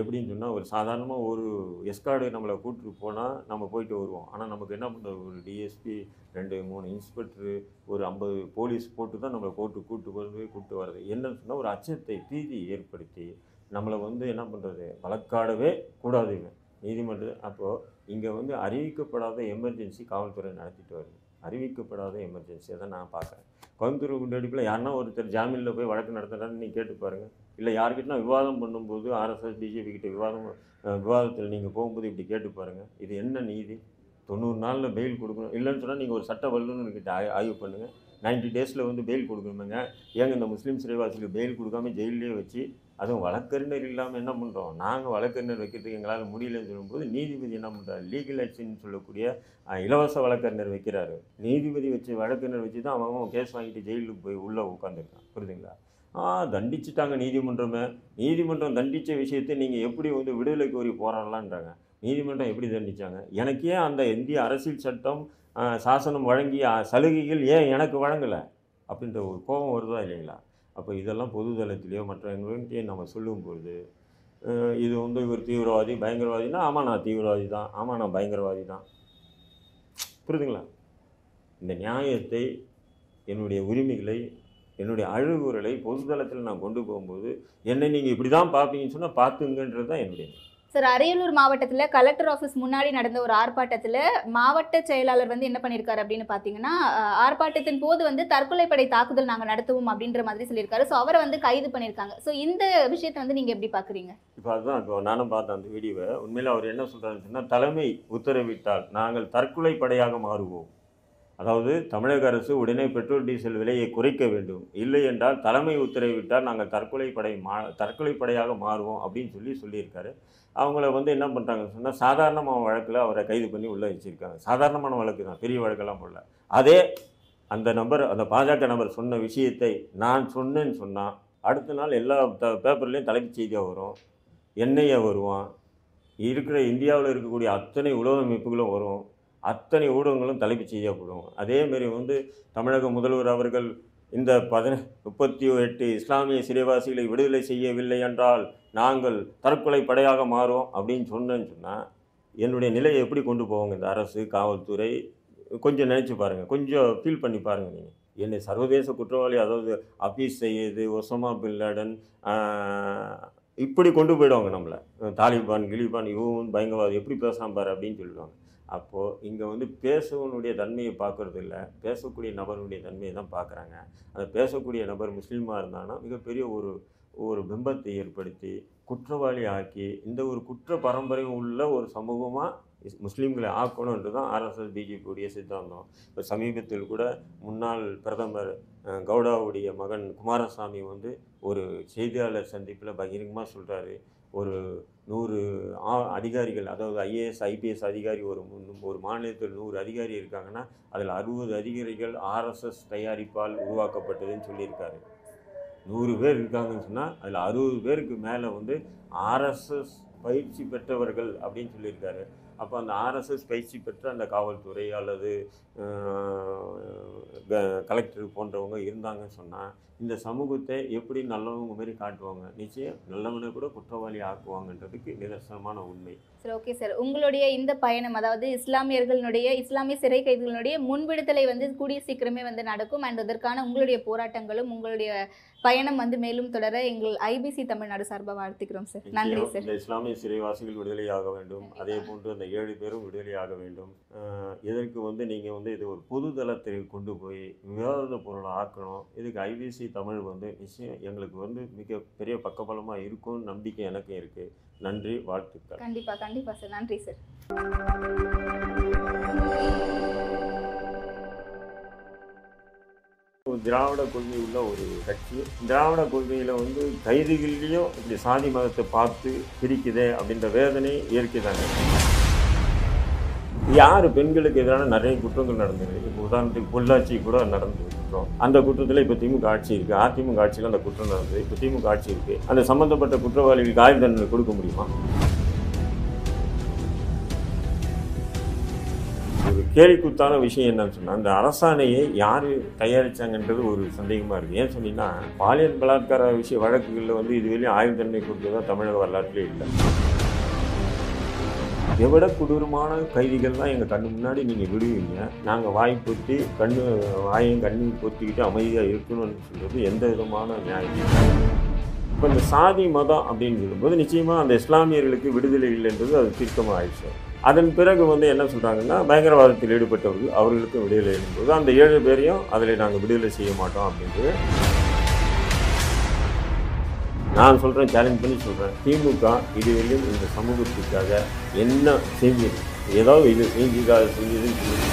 எப்படின்னு சொன்னால் ஒரு சாதாரணமாக ஒரு எஸ்கார்டு நம்மளை கூப்பிட்டு போனால் நம்ம போயிட்டு வருவோம். ஆனால் நமக்கு என்ன பண்ணுறது, ஒரு டிஎஸ்பி, ரெண்டு மூணு இன்ஸ்பெக்டரு, ஒரு ஐம்பது போலீஸ் போட்டு தான் நம்மளை கோர்ட்டு கூப்பிட்டு போய் கூப்பிட்டு வர்றது. என்னன்னு சொன்னால் ஒரு அச்சத்தை பீதி ஏற்படுத்தி நம்மளை வந்து என்ன பண்ணுறது, வழக்காடவே கூடாதுங்க நீதிமன்றம். அப்போது இங்கே வந்து அறிவிக்கப்படாத எமர்ஜென்சி காவல்துறை நடத்திட்டு வருது, அறிவிக்கப்படாத எமர்ஜென்சியை தான் நான் பார்க்குறேன். கோயம்புத்தூர் குண்டடிப்பில் யாருன்னா ஒருத்தர் ஜாமீனில் போய் வழக்கு நடத்துகிறான்னு நீங்கள் கேட்டு பாருங்கள். இல்லை யார்கிட்ட நான் விவாதம் பண்ணும்போது ஆர்எஸ்எஸ் பிஜேபி கிட்ட விவாதம் விவாதத்தில் நீங்கள் போகும்போது இப்படி கேட்டு பாருங்கள், இது என்ன நீதி? தொண்ணூறு நாளில் பெயில் கொடுக்கணும், இல்லைன்னு சொன்னால் நீங்கள் ஒரு சட்ட வல்லுநர்கிட்ட ஆய் ஆய்வு பண்ணுங்கள், நைன்டி டேஸில் வந்து பெயில் கொடுக்கணுமேங்க. ஏங்க இந்த முஸ்லீம் சிறைவாசிகளுக்கு பெயில் கொடுக்காமல் ஜெயிலே வச்சு, அதுவும் வழக்கறிஞர் இல்லாமல் என்ன பண்ணுறோம், நாங்கள் வழக்கறிஞர் வைக்கிறதுக்கு எங்களால் முடியலன்னு சொல்லும்போது நீதிபதி என்ன பண்ணுறாரு, லீகல் ஆக்ஷன் சொல்லக்கூடிய இலவச வழக்கறிஞர் வைக்கிறாரு. நீதிபதி வச்சு வழக்கறிஞர் வச்சு தான் அவன் கேஸ் வாங்கிட்டு ஜெயிலுக்கு போய் உள்ளே உட்காந்துருக்கான். புரியுதுங்களா? ஆ தண்டிச்சுட்டாங்க நீதிமன்றமே, நீதிமன்றம் தண்டித்த விஷயத்தை நீங்கள் எப்படி வந்து விடுதலை கோரி போராடலான்றாங்க. நீதிமன்றம் எப்படி தண்டித்தாங்க? எனக்கே அந்த இந்திய அரசியல் சட்டம் சாசனம் வழங்கிய சலுகைகள் ஏன் எனக்கு வழங்கலை அப்படின்ற ஒரு கோபம் வருதா இல்லைங்களா? அப்போ இதெல்லாம் பொது தளத்திலேயோ மற்றவங்கள்ட்டையோ நம்ம சொல்லும்பொழுது இது வந்து ஒரு தீவிரவாதி, பயங்கரவாதினா ஆமாம் நான் தீவிரவாதி தான், ஆமாம் நான் பயங்கரவாதி தான். புரியுதுங்களா? இந்த நியாயத்தை, என்னுடைய உரிமைகளை, என்னுடைய அழுகுறலை பொது தளத்தில் நான் கொண்டு போகும்போது என்னை நீங்கள் இப்படி தான் பார்ப்பீங்கன்னு சொன்னால் பார்த்துங்கன்றது தான் என்னுடைய சார், அரியலூர் மாவட்டத்தில் கலெக்டர் ஆஃபீஸ் முன்னாடி நடந்த ஒரு ஆர்ப்பாட்டத்தில் மாவட்ட செயலாளர் வந்து என்ன பண்ணியிருக்காரு அப்படின்னு பார்த்தீங்கன்னா, ஆர்ப்பாட்டத்தின் போது வந்து தற்கொலைப்படை தாக்குதல் நாங்கள் நடத்துவோம் அப்படின்ற மாதிரி சொல்லியிருக்காரு. ஸோ அவரை வந்து கைது பண்ணியிருக்காங்க. ஸோ இந்த விஷயத்தை வந்து நீங்கள் எப்படி பார்க்குறீங்க? இப்போ அதுதான் இப்போ நானும் பார்த்தேன் அந்த வீடியோவை. உண்மையில் அவர் என்ன சொல்கிறாருன்னா, தலைமை உத்தரவிட்டால் நாங்கள் தற்கொலைப்படையாக மாறுவோம். அதாவது தமிழக அரசு உடனே பெட்ரோல் டீசல் விலையை குறைக்க வேண்டும், இல்லை என்றால் தலைமை உத்தரவிட்டால் நாங்கள் தற்கொலைப்படை மா தற்கொலைப்படையாக மாறுவோம் அப்படின்னு சொல்லி சொல்லியிருக்காரு. அவங்கள வந்து என்ன பண்ணுறாங்கன்னு சொன்னால், சாதாரணமான வழக்கில் அவரை கைது பண்ணி உள்ளே வச்சுருக்காங்க. சாதாரணமான வழக்கு தான், பெரிய வழக்கெல்லாம் போடல. அதே அந்த நபர், அந்த பாஜக நபர் சொன்ன விஷயத்தை நான் சொன்னேன்னு சொன்னால் அடுத்த நாள் எல்லா த பேப்பர்லேயும் தலைப்புச் செய்தியாக வரும், எண்ணெயை வருவான், இருக்கிற இந்தியாவில் இருக்கக்கூடிய அத்தனை உலக அமைப்புகளும் வரும், அத்தனை ஊடகங்களும் தலைப்புச் செய்யப்படும். அதேமாரி வந்து தமிழக முதல்வர் அவர்கள் இந்த பதின முப்பத்தி எட்டு இஸ்லாமிய சிறைவாசிகளை விடுதலை செய்யவில்லை என்றால் நாங்கள் தற்கொலை படையாக மாறும் அப்படின்னு சொன்னேன்னு சொன்னால் என்னுடைய நிலையை எப்படி கொண்டு போவாங்க இந்த அரசு, காவல்துறை? கொஞ்சம் நினச்சி பாருங்கள், கொஞ்சம் ஃபீல் பண்ணி பாருங்கள். நீங்கள் என்னை சர்வதேச குற்றவாளி, அதாவது Hafeez Syed, Osama bin Laden, இப்படி கொண்டு போயிடுவாங்க நம்மளை. தாலிபான் கிலிபான் இவன் பயங்கரவாதம் எப்படி பேசாம பாரு அப்படின்னு சொல்லிடுவாங்க. அப்போது இங்கே வந்து பேசுவனுடைய தன்மையை பார்க்குறது இல்லை, பேசக்கூடிய நபருடைய தன்மையை தான் பார்க்குறாங்க. அந்த பேசக்கூடிய நபர் முஸ்லீமாக இருந்தாங்கன்னா மிகப்பெரிய ஒரு ஒரு பிம்பத்தை ஏற்படுத்தி குற்றவாளி ஆக்கி இந்த ஒரு குற்ற பரம்பரையும் உள்ள ஒரு சமூகமாக முஸ்லீம்களை ஆக்கணுன்றது தான் ஆர்எஸ்எஸ் பிஜேபியுடைய சித்தாந்தம். இப்போ சமீபத்தில் கூட முன்னாள் பிரதமர் கவுடாவுடைய மகன் குமாரசாமி வந்து ஒரு செய்தியாளர் சந்திப்பில் பகிரங்கமாக சொல்கிறாரு, ஒரு நூறு ஆ அதிகாரிகள், அதாவது ஐஏஎஸ் ஐபிஎஸ் அதிகாரி, ஒரு ஒரு மாநிலத்தில் நூறு அதிகாரி இருக்காங்கன்னா அதில் அறுபது அதிகாரிகள் ஆர்எஸ்எஸ் தயாரிப்பால் உருவாக்கப்பட்டதுன்னு சொல்லியிருக்காரு. நூறு பேர் இருக்காங்கன்னு சொன்னால் அதில் அறுபது பேருக்கு மேலே வந்து ஆர்எஸ்எஸ் பயிற்சி பெற்றவர்கள் அப்படின்னு சொல்லியிருக்காரு. அப்போ அந்த ஆர்எஸ்எஸ் பயிற்சி பெற்ற அந்த காவல்துறை அல்லது கலெக்டர் போன்றவங்க இருந்தாங்கன்னு சொன்னால் இந்த சமூகத்தை எப்படி நல்லவங்க மாரி காட்டுவாங்க? நிச்சயம் நல்லவனை கூட குற்றவாளி ஆக்குவாங்கன்றதுக்கு நிதர்சனமான உண்மை. சரி, ஓகே சார், உங்களுடைய இந்த பயணம், அதாவது இஸ்லாமியர்களுடைய இஸ்லாமிய சிறை கைதிகளுடைய முன்விடுதலை வந்து கூடிய சீக்கிரமே வந்து நடக்கும் அண்ட் அதற்கான உங்களுடைய போராட்டங்களும் உங்களுடைய பயணம் வந்து மேலும் தொடர எங்கள் ஐபிசி தமிழ்நாடு சார்பாக வாழ்த்துக்கிறோம் சார். நன்றி சார். இந்த இஸ்லாமிய சிறைவாசிகள் விடுதலையாக வேண்டும், அதே போன்று அந்த ஏழு பேரும் விடுதலையாக வேண்டும். இதற்கு வந்து நீங்கள் வந்து இது ஒரு பொது தளத்திற்கு கொண்டு போய் விவாத பொருளை ஆக்கணும். இதுக்கு ஐபிசி தமிழ் வந்து நிச்சயம் எங்களுக்கு வந்து மிக பெரிய பக்கபலமாக இருக்கும்னு நம்பிக்கை எனக்கு இருக்குது. நன்றி, வாழ்த்துக்கள். கண்டிப்பாக கண்டிப்பாக சார், நன்றி சார். திராவிட கொள்கை உள்ள ஒரு கட்சி, திராவிட கொள்கையில் வந்து கைதுகள்லேயும் இப்படி சாதி மதத்தை பார்த்து பிரிக்குதே அப்படின்ற வேதனை இயற்கை தாங்க. யார் பெண்களுக்கு எதிரான நிறைய குற்றங்கள் நடந்தது. இப்போ உதாரணத்துக்கு பொள்ளாச்சி கூட நடந்தது குற்றம். அந்த குற்றத்தில் இப்போ திமுக ஆட்சி இருக்குது, அதிமுக ஆட்சியில் அந்த குற்றம் நடந்தது. இப்போ திமுக ஆட்சி இருக்குது, அந்த சம்மந்தப்பட்ட குற்றவாளிகளுக்கு ஆயுள் தண்டனை கொடுக்க முடியுமா? கேலிக்குத்தான விஷயம் என்னன்னு சொன்னால், அந்த அரசாணையை யார் தயாரித்தாங்கன்றது ஒரு சந்தேகமாக இருக்குது. ஏன்னு சொன்னீங்கன்னா, பாலியல் பலாத்கார விஷய வழக்குகளில் வந்து இதுவரையும் ஆயுள் தண்டனை கொடுத்ததா தமிழக வரலாற்றிலே இல்லை. எவ்வளோ கொடூரமான கைதிகள் தான் எங்கள் கண்ணு முன்னாடி நீங்கள் விடுவீங்க, நாங்கள் வாய் பொத்தி கண்ணு வாயும் கண்ணு பொத்திக்கிட்டு அமைதியாக இருக்கணும்னு சொல்கிறது எந்த விதமான நியாயம்? இப்போ இந்த சாதி மதம் அப்படின்னு சொல்லும்போது நிச்சயமாக அந்த இஸ்லாமியர்களுக்கு விடுதலை இல்லைன்றது அது தீர்க்கமாக ஆயிடுச்சு. அதன் பிறகு வந்து என்ன சொல்கிறாங்கன்னா, பயங்கரவாதத்தில் ஈடுபட்டவர்கள் அவர்களுக்கும் விடுதலை எழும்போது அந்த ஏழு பேரையும் அதில் நாங்கள் விடுதலை செய்ய மாட்டோம் அப்படின்றது நான் சொல்கிறேன், சேலஞ்ச் பண்ணி சொல்கிறேன். திமுக இதுவரையும் இந்த சமூகத்துக்காக என்ன செஞ்சது? ஏதாவது இது செஞ்சுக்காக செஞ்சதுன்னு சொல்லி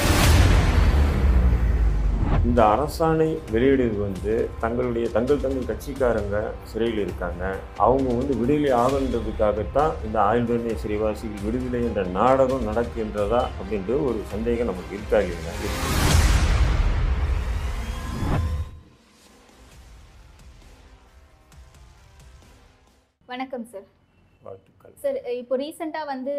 இந்த அரசாணை வெளியிடுவது வந்து தங்களுடைய தங்கள் தங்கள் கட்சிக்காரங்க சிறையில் இருக்காங்க, அவங்க வந்து விடுதலை ஆகன்றதுக்காகத்தான் இந்த ஆயுள் தண்டனை சிறைவாசிகள் விடுதலை என்ற நாடகம் நடக்கின்றதா அப்படின்ற ஒரு சந்தேகம் நமக்கு இருக்காங்க. வணக்கம் சார். சார், இப்போ ரீசெண்டாக வந்து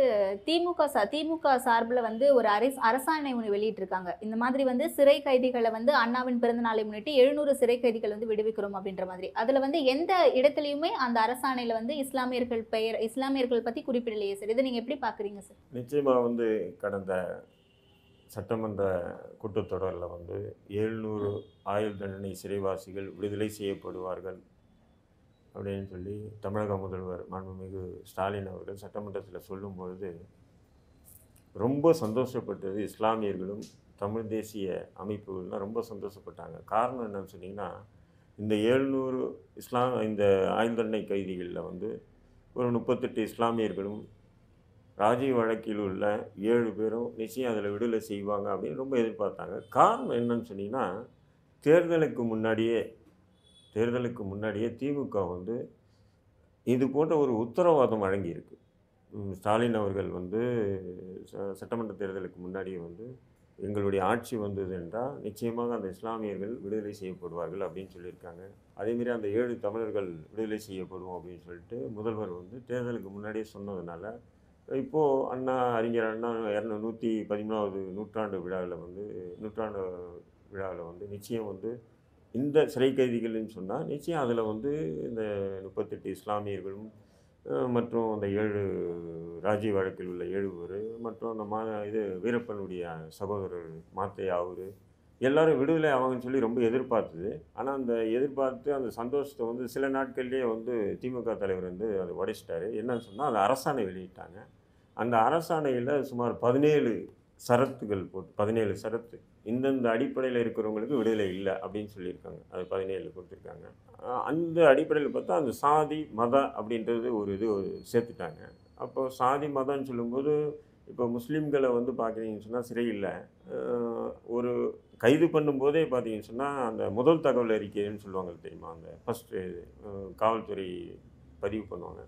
திமுக சா திமுக சார்பில் வந்து ஒரு அரசு அரசாணை ஒன்று வெளியிட்டிருக்காங்க. இந்த மாதிரி வந்து சிறை கைதிகளை வந்து அண்ணாவின் பிறந்தநாளை முன்னிட்டு எழுநூறு சிறை கைதிகள் வந்து விடுவிக்கிறோம் அப்படின்ற மாதிரி. அதில் வந்து எந்த இடத்துலையுமே அந்த அரசாணையில் வந்து இஸ்லாமியர்கள் பெயர் இஸ்லாமியர்கள் பற்றி குறிப்பிடலையே சார். இதை நீங்கள் எப்படி பார்க்குறீங்க சார்? நிச்சயமாக வந்து கடந்த சட்டமன்ற கூட்டத்தொடரில் வந்து எழுநூறு ஆயுள் தண்டனை சிறைவாசிகள் விடுதலை செய்யப்படுவார்கள் அப்படின்னு சொல்லி தமிழக முதல்வர் மாண்புமிகு ஸ்டாலின் அவர்கள் சட்டமன்றத்தில் சொல்லும்பொழுது ரொம்ப சந்தோஷப்பட்டது. இஸ்லாமியர்களும் தமிழ் தேசிய அமைப்புகள்லாம் ரொம்ப சந்தோஷப்பட்டாங்க. காரணம் என்னன்னு சொன்னிங்கன்னா, இந்த எழுநூறு இஸ்லாம் இந்த ஆயுள்தண்டனை கைதிகளில் வந்து ஒரு முப்பத்தெட்டு இஸ்லாமியர்களும் ராஜீவ் வழக்கில் உள்ள ஏழு பேரும் நிச்சயம் அதில் விடுதலை செய்வாங்க அப்படின்னு ரொம்ப எதிர்பார்த்தாங்க. காரணம் என்னன்னு சொன்னிங்கன்னா, தேர்தலுக்கு முன்னாடியே தேர்தலுக்கு முன்னாடியே திமுக வந்து இது போன்ற ஒரு உத்தரவாதம் வழங்கியிருக்கு. ஸ்டாலின் அவர்கள் வந்து சட்டமன்ற தேர்தலுக்கு முன்னாடியே வந்து எங்களுடைய ஆட்சி வந்தது என்றால் நிச்சயமாக அந்த இஸ்லாமியர்கள் விடுதலை செய்யப்படுவார்கள் அப்படின்னு சொல்லியிருக்காங்க. அதேமாரி அந்த ஏழு தமிழர்கள் விடுதலை செய்யப்படுவோம் அப்படின்னு சொல்லிட்டு முதல்வர் வந்து தேர்தலுக்கு முன்னாடியே சொன்னதுனால இப்போது அண்ணா அறிஞர் அண்ணா இரநூ நூற்றி பதிமூணாவது நூற்றாண்டு விழாவில் வந்து நூற்றாண்டு விழாவில் வந்து நிச்சயம் வந்து இந்த சிறை கைதிகள்னு சொன்னால் நிச்சயம் அதில் வந்து இந்த முப்பத்தெட்டு இஸ்லாமியர்களும் மற்றும் அந்த ஏழு ராஜீவ் வழக்கில் உள்ள ஏழு பேர் மற்றும் அந்த மா இது வீரப்பனுடைய சகோதரர் மாத்தையா அவர் எல்லோரும் விடுதலை ஆவாங்கன்னு சொல்லி ரொம்ப எதிர்பார்த்தது. ஆனால் அந்த எதிர்பார்த்து அந்த சந்தோஷத்தை வந்து சில நாட்கள்லேயே வந்து திமுக தலைவர் வந்து அதை உடைச்சிட்டார். என்னன்னு சொன்னால், அந்த அரசாணை வெளியிட்டாங்க. அந்த அரசாணையில் சுமார் பதினேழு சரத்துகள் போட்டு பதினேழு சரத்து இந்தந்த அடிப்படையில் இருக்கிறவங்களுக்கு விடுதலை இல்லை அப்படின்னு சொல்லியிருக்காங்க. அது பதினேழு கொடுத்துருக்காங்க. அந்த அடிப்படையில் பார்த்தா அந்த சாதி மதம் அப்படின்றது ஒரு இது சேர்த்துட்டாங்க. அப்போது சாதி மதம்னு சொல்லும்போது இப்போ முஸ்லீம்களை வந்து பார்க்குறீங்கன்னு சொன்னால் சிறையில் ஒரு கைது பண்ணும்போதே பார்த்தீங்கன்னு சொன்னால் அந்த முதல் தகவல் அறிக்கைன்னு சொல்லுவாங்க தெரியுமா, அந்த ஃபஸ்ட்டு காவல்துறை பதிவு பண்ணுவாங்க.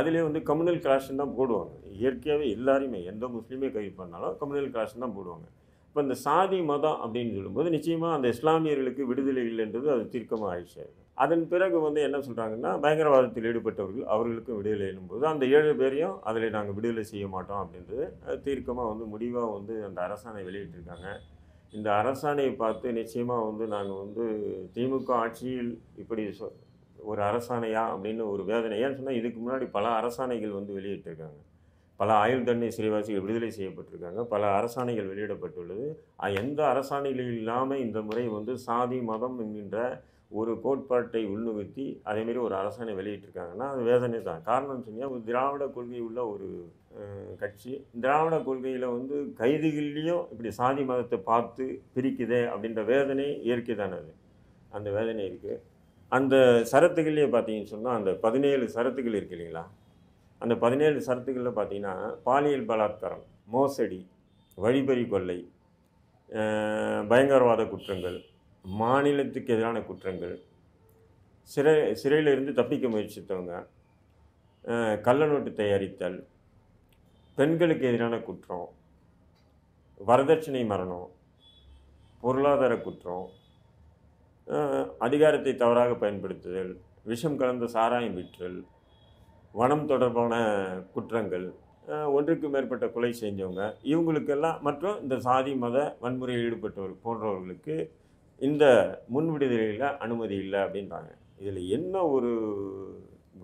அதிலே வந்து கம்யூனல் கிளாஷன் தான் போடுவாங்க. இயற்கையாகவே எல்லாருமே எந்த முஸ்லீமே கைது பண்ணாலும் கம்யூனல் கிளாஷன் தான் போடுவாங்க. இப்போ இந்த சாதி மதம் அப்படின்னு சொல்லும்போது நிச்சயமாக அந்த இஸ்லாமியர்களுக்கு விடுதலை இல்லைன்றது அது தீர்க்கமாக ஆயிடுச்சு. அதன் பிறகு வந்து என்ன சொல்கிறாங்கன்னா, பயங்கரவாதத்தில் ஈடுபட்டவர்கள் அவர்களுக்கும் விடுதலை என்னும்போது அந்த ஏழு பேரையும் அதில் நாங்கள் விடுதலை செய்ய மாட்டோம் அப்படின்றது தீர்க்கமாக வந்து முடிவாக வந்து அந்த அரசாணை வெளியிட்டிருக்காங்க. இந்த அரசாணையை பார்த்து நிச்சயமாக வந்து நாங்கள் வந்து திமுக ஆட்சியில் இப்படி சொ ஒரு அரசாணையா அப்படின்னு ஒரு வேதனை. ஏன்னு சொன்னால், இதுக்கு முன்னாடி பல அரசாணைகள் வந்து வெளியிட்டிருக்காங்க. பல ஆயுள் தண்டனை சிறைவாசிகள் விடுதலை செய்யப்பட்டிருக்காங்க. பல அரசாணைகள் வெளியிடப்பட்டுள்ளது. எந்த அரசாணைகள் இல்லாமல் இந்த முறை வந்து சாதி மதம் என்கின்ற ஒரு கோட்பாட்டை உள்நுகுத்தி அதேமாரி ஒரு அரசாணை வெளியிட்டிருக்காங்கன்னா அது வேதனை தான். காரணம் சொன்னால், ஒரு திராவிட கொள்கை உள்ள ஒரு கட்சி திராவிட கொள்கையில் வந்து கைதிகள்லேயும் இப்படி சாதி மதத்தை பார்த்து பிரிக்குதே அப்படின்ற வேதனை இயற்கை தானது. அந்த வேதனை இருக்குது. அந்த சரத்துகள்லேயே பார்த்தீங்கன்னு சொன்னால், அந்த பதினேழு சரத்துகள் இருக்குது இல்லைங்களா, அந்த பதினேழு சரத்துக்களில் பார்த்திங்கன்னா பாலியல் பலாத்காரம், மோசடி, வழிபறி கொள்ளை, பயங்கரவாத குற்றங்கள், மாநிலத்துக்கு எதிரான குற்றங்கள், சிறை சிறையிலிருந்து தப்பிக்க முயற்சித்தவங்க, கள்ளநோட்டு தயாரித்தல், பெண்களுக்கு எதிரான குற்றம், வரதட்சணை மரணம், பொருளாதார குற்றம், அதிகாரத்தை தவறாக பயன்படுத்துதல், விஷம் கலந்த சாராயம் விற்றல், வனம் தொடர்பான குற்றங்கள், ஒன்றுக்கு மேற்பட்ட கொலை செஞ்சவங்க, இவங்களுக்கெல்லாம் மற்றும் இந்த சாதி மத வன்முறையில் ஈடுபட்டவர் போன்றவர்களுக்கு இந்த முன் விடுதலையில் அனுமதி இல்லை அப்படின்றாங்க. இதில் என்ன ஒரு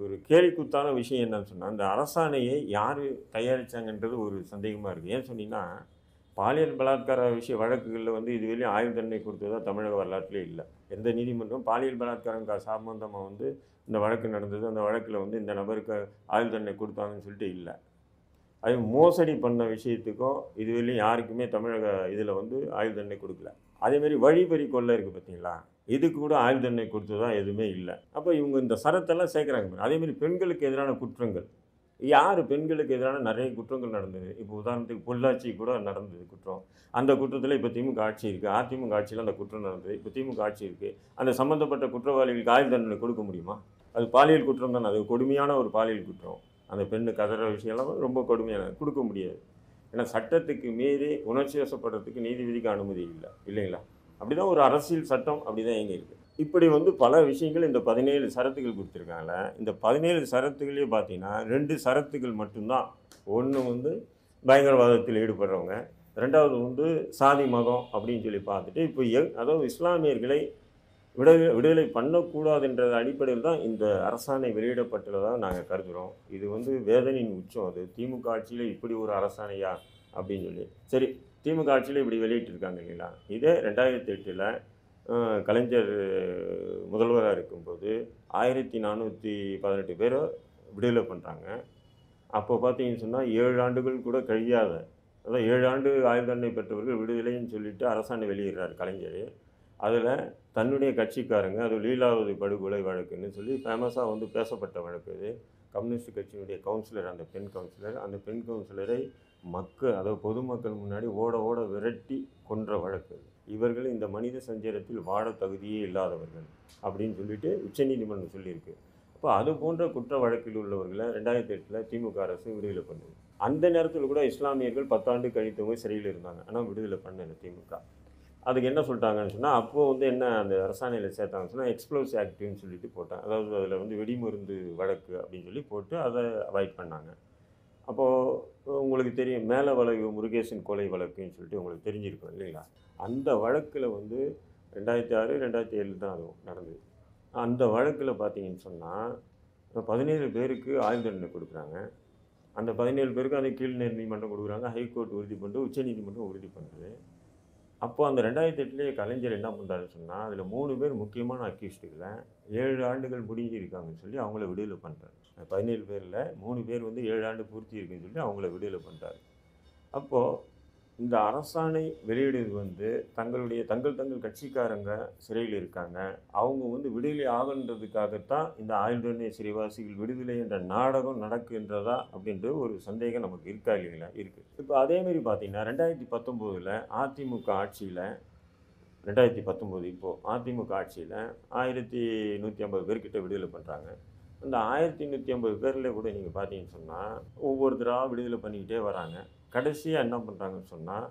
ஒரு கேலிக்குத்தான விஷயம் என்னன்னு சொன்னால், அந்த அரசாணையை யார் தயாரித்தாங்கன்றது ஒரு சந்தேகமாக இருக்குது. ஏன்னு சொன்னிங்கன்னா, பாலியல் பலாத்கார விஷய வழக்குகளில் வந்து இதுவரையும் ஆயுள் தண்டனை கொடுத்ததா தமிழக வரலாற்றிலே இல்லை. எந்த நீதிமன்றம் பாலியல் பலாத்காரம் சம்பந்தமாக வந்து இந்த வழக்கு நடந்தது, அந்த வழக்கில் வந்து இந்த நபருக்கு ஆயுள் தண்டனை கொடுத்தாங்கன்னு சொல்லிட்டு இல்லை. அது மோசடி பண்ண விஷயத்துக்கும் இதுவரையும் யாருக்குமே தமிழக இதில் வந்து ஆயுள் தண்டனை கொடுக்கல. அதேமாரி வழிபறி கொள்ளை இருக்குது பார்த்தீங்களா, இதுக்கு கூட ஆயுள் தண்டனை கொடுத்ததா எதுவுமே இல்லை. அப்போ இவங்க இந்த சரத்தெல்லாம் சேர்க்குறாங்க. அதேமாரி பெண்களுக்கு எதிரான குற்றங்கள், யார் பெண்களுக்கு எதிரான நிறைய குற்றங்கள் நடந்தது. இப்போ உதாரணத்துக்கு பொள்ளாச்சி கூட நடந்தது குற்றம். அந்த குற்றத்தில் இப்போ திமுக ஆட்சி இருக்குது. அதிமுக ஆட்சியில் அந்த குற்றம் நடந்தது. இப்போ திமுக ஆட்சி இருக்குது. அந்த சம்மந்தப்பட்ட குற்றவாளிகளுக்கு ஆயுள் தண்டனை கொடுக்க முடியுமா? அது பாலியல் குற்றம் தானே. அது கொடுமையான ஒரு பாலியல் குற்றம். அந்த பெண்ணு கதற விஷயம்லாம் ரொம்ப கொடுமையான, கொடுக்க முடியாது. ஏன்னா சட்டத்துக்கு மீறி உணர்ச்சி வசப்படுறதுக்கு நீதிபதிக்கு அனுமதி இல்லை இல்லைங்களா. அப்படி தான் ஒரு அரசியல் சட்டம் அப்படி தான் எங்கே இருக்குது. இப்படி வந்து பல விஷயங்கள் இந்த பதினேழு சரத்துகள் கொடுத்துருக்காங்களே. இந்த பதினேழு சரத்துகளையே பார்த்தீங்கன்னா ரெண்டு சரத்துகள் மட்டும்தான். ஒன்று வந்து பயங்கரவாதத்தில் ஈடுபடுறவங்க, ரெண்டாவது வந்து சாதி மதம் அப்படின்னு சொல்லி பார்த்துட்டு இப்போ எ அதாவது இஸ்லாமியர்களை விடுதலை விடுதலை பண்ணக்கூடாதுன்ற அடிப்படையில் தான் இந்த அரசாணை வெளியிடப்பட்டுள்ளதாக நாங்கள் கருதுகிறோம். இது வந்து வேதனையின் உச்சம். அது திமுக ஆட்சியில் இப்படி ஒரு அரசாணையா அப்படின்னு சொல்லி சரி திமுக ஆட்சியில் இப்படி வெளியிட்டிருக்காங்க இல்லைங்களா. இதே ரெண்டாயிரத்தி எட்டில் கலைஞர் முதல்வராக இருக்கும்போது ஆயிரத்தி நானூற்றி பதினெட்டு பேரை விடுதலை பண்ணுறாங்க. அப்போ பார்த்தீங்கன்னு சொன்னால் ஏழு ஆண்டுகள் கூட கழியாத, அதாவது ஏழு ஆண்டு ஆயுள் தண்டனை பெற்றவர்கள் விடுதலைன்னு சொல்லிட்டு அரசாணை வெளியிடுறார் கலைஞர். அதில் தன்னுடைய கட்சிக்காரங்க, அது லீலாவதி படுகொலை வழக்குன்னு சொல்லி ஃபேமஸாக வந்து பேசப்பட்ட வழக்கு இது. கம்யூனிஸ்ட் கட்சியினுடைய கவுன்சிலர், அந்த பெண் கவுன்சிலர், அந்த பெண் கவுன்சிலரை மக்கள், அதாவது பொதுமக்கள் முன்னாடி ஓட ஓட விரட்டி கொன்ற வழக்கு. இவர்கள் இந்த மனித சஞ்சலத்தில் வாழ தகுதியே இல்லாதவர்கள் அப்படின்னு சொல்லிட்டு உச்சநீதிமன்றம் சொல்லியிருக்கு. அப்போ அது போன்ற குற்ற வழக்கில் உள்ளவர்களை ரெண்டாயிரத்தி எட்டில் திமுக அரசு விடுதலை பண்ணுது. அந்த நேரத்தில் கூட இஸ்லாமியர்கள் பத்தாண்டு கழித்தவங்க சிறையில் இருந்தாங்க, ஆனால் விடுதலை பண்ணல திமுக. அதுக்கு என்ன சொல்லிட்டாங்கன்னு சொன்னால், அப்போது வந்து என்ன அந்த அரசாணையில் சேர்த்தாங்கன்னு சொன்னால் எக்ஸ்ப்ளோசிவ் ஆக்ட்னு சொல்லிட்டு போட்டாங்க. அதாவது அதில் வந்து வெடிமருந்து வழக்கு அப்படின்னு சொல்லி போட்டு அதை அவாய்ட் பண்ணாங்க. அப்போது உங்களுக்கு தெரியும் மேலே வழக்கு, முருகேசன் கொலை வழக்குன்னு சொல்லிட்டு உங்களுக்கு தெரிஞ்சிருக்கோம் இல்லைங்களா. அந்த வழக்கில் வந்து ரெண்டாயிரத்தி ஆறு ரெண்டாயிரத்தி ஏழு தான் அதுவும் நடந்தது. அந்த வழக்கில் பார்த்தீங்கன்னு சொன்னால் பதினேழு பேருக்கு ஆயுள் தண்டனை கொடுக்குறாங்க. அந்த பதினேழு பேருக்கு அந்த கீழ் நீதிமன்றம் கொடுக்குறாங்க, ஹைகோர்ட் உறுதி பண்ணுறது, உச்சநீதிமன்றம் உறுதி பண்ணுறது. அப்போது அந்த ரெண்டாயிரத்தி எட்டுலேயே கலைஞர் என்ன பண்ணுறாருன்னு சொன்னால், அதில் மூணு பேர் முக்கியமான அக்யூஸ்டுகளை ஏழு ஆண்டுகள் முடிஞ்சிருக்காங்கன்னு சொல்லி அவங்கள விடுதலை பண்ணுறாரு. பதினேழு பேரில் மூணு பேர் வந்து ஏழு ஆண்டு பூர்த்தி இருக்குன்னு சொல்லி அவங்கள விடுதலை பண்ணுறாரு. அப்போது இந்த அரசாணை வெளியிடுவது வந்து தங்களுடைய தங்கள் தங்கள் கட்சிக்காரங்க சிறையில் இருக்காங்க, அவங்க வந்து விடுதலை ஆகன்றதுக்காகத்தான் இந்த ஆயுள் தண்டனை சிறைவாசிகள் விடுதலை என்ற நாடகம் நடக்குன்றதா அப்படின்ற ஒரு சந்தேகம் நமக்கு இருக்கா இல்லைங்களா, இருக்குது. இப்போ அதேமாரி பார்த்திங்கன்னா ரெண்டாயிரத்தி பத்தொம்போதில் அதிமுக ஆட்சியில், ரெண்டாயிரத்தி பத்தொம்போது இப்போது அதிமுக ஆட்சியில் ஆயிரத்தி நூற்றி ஐம்பது பேர்கிட்ட விடுதலை பண்ணுறாங்க. அந்த ஆயிரத்தி நூற்றி ஐம்பது பேரில் கூட நீங்கள் பார்த்தீங்கன்னு சொன்னால் ஒவ்வொருத்தராக விடுதலை பண்ணிக்கிட்டே வராங்க. கடைசியாக என்ன பண்ணுறாங்கன்னு சொன்னால்,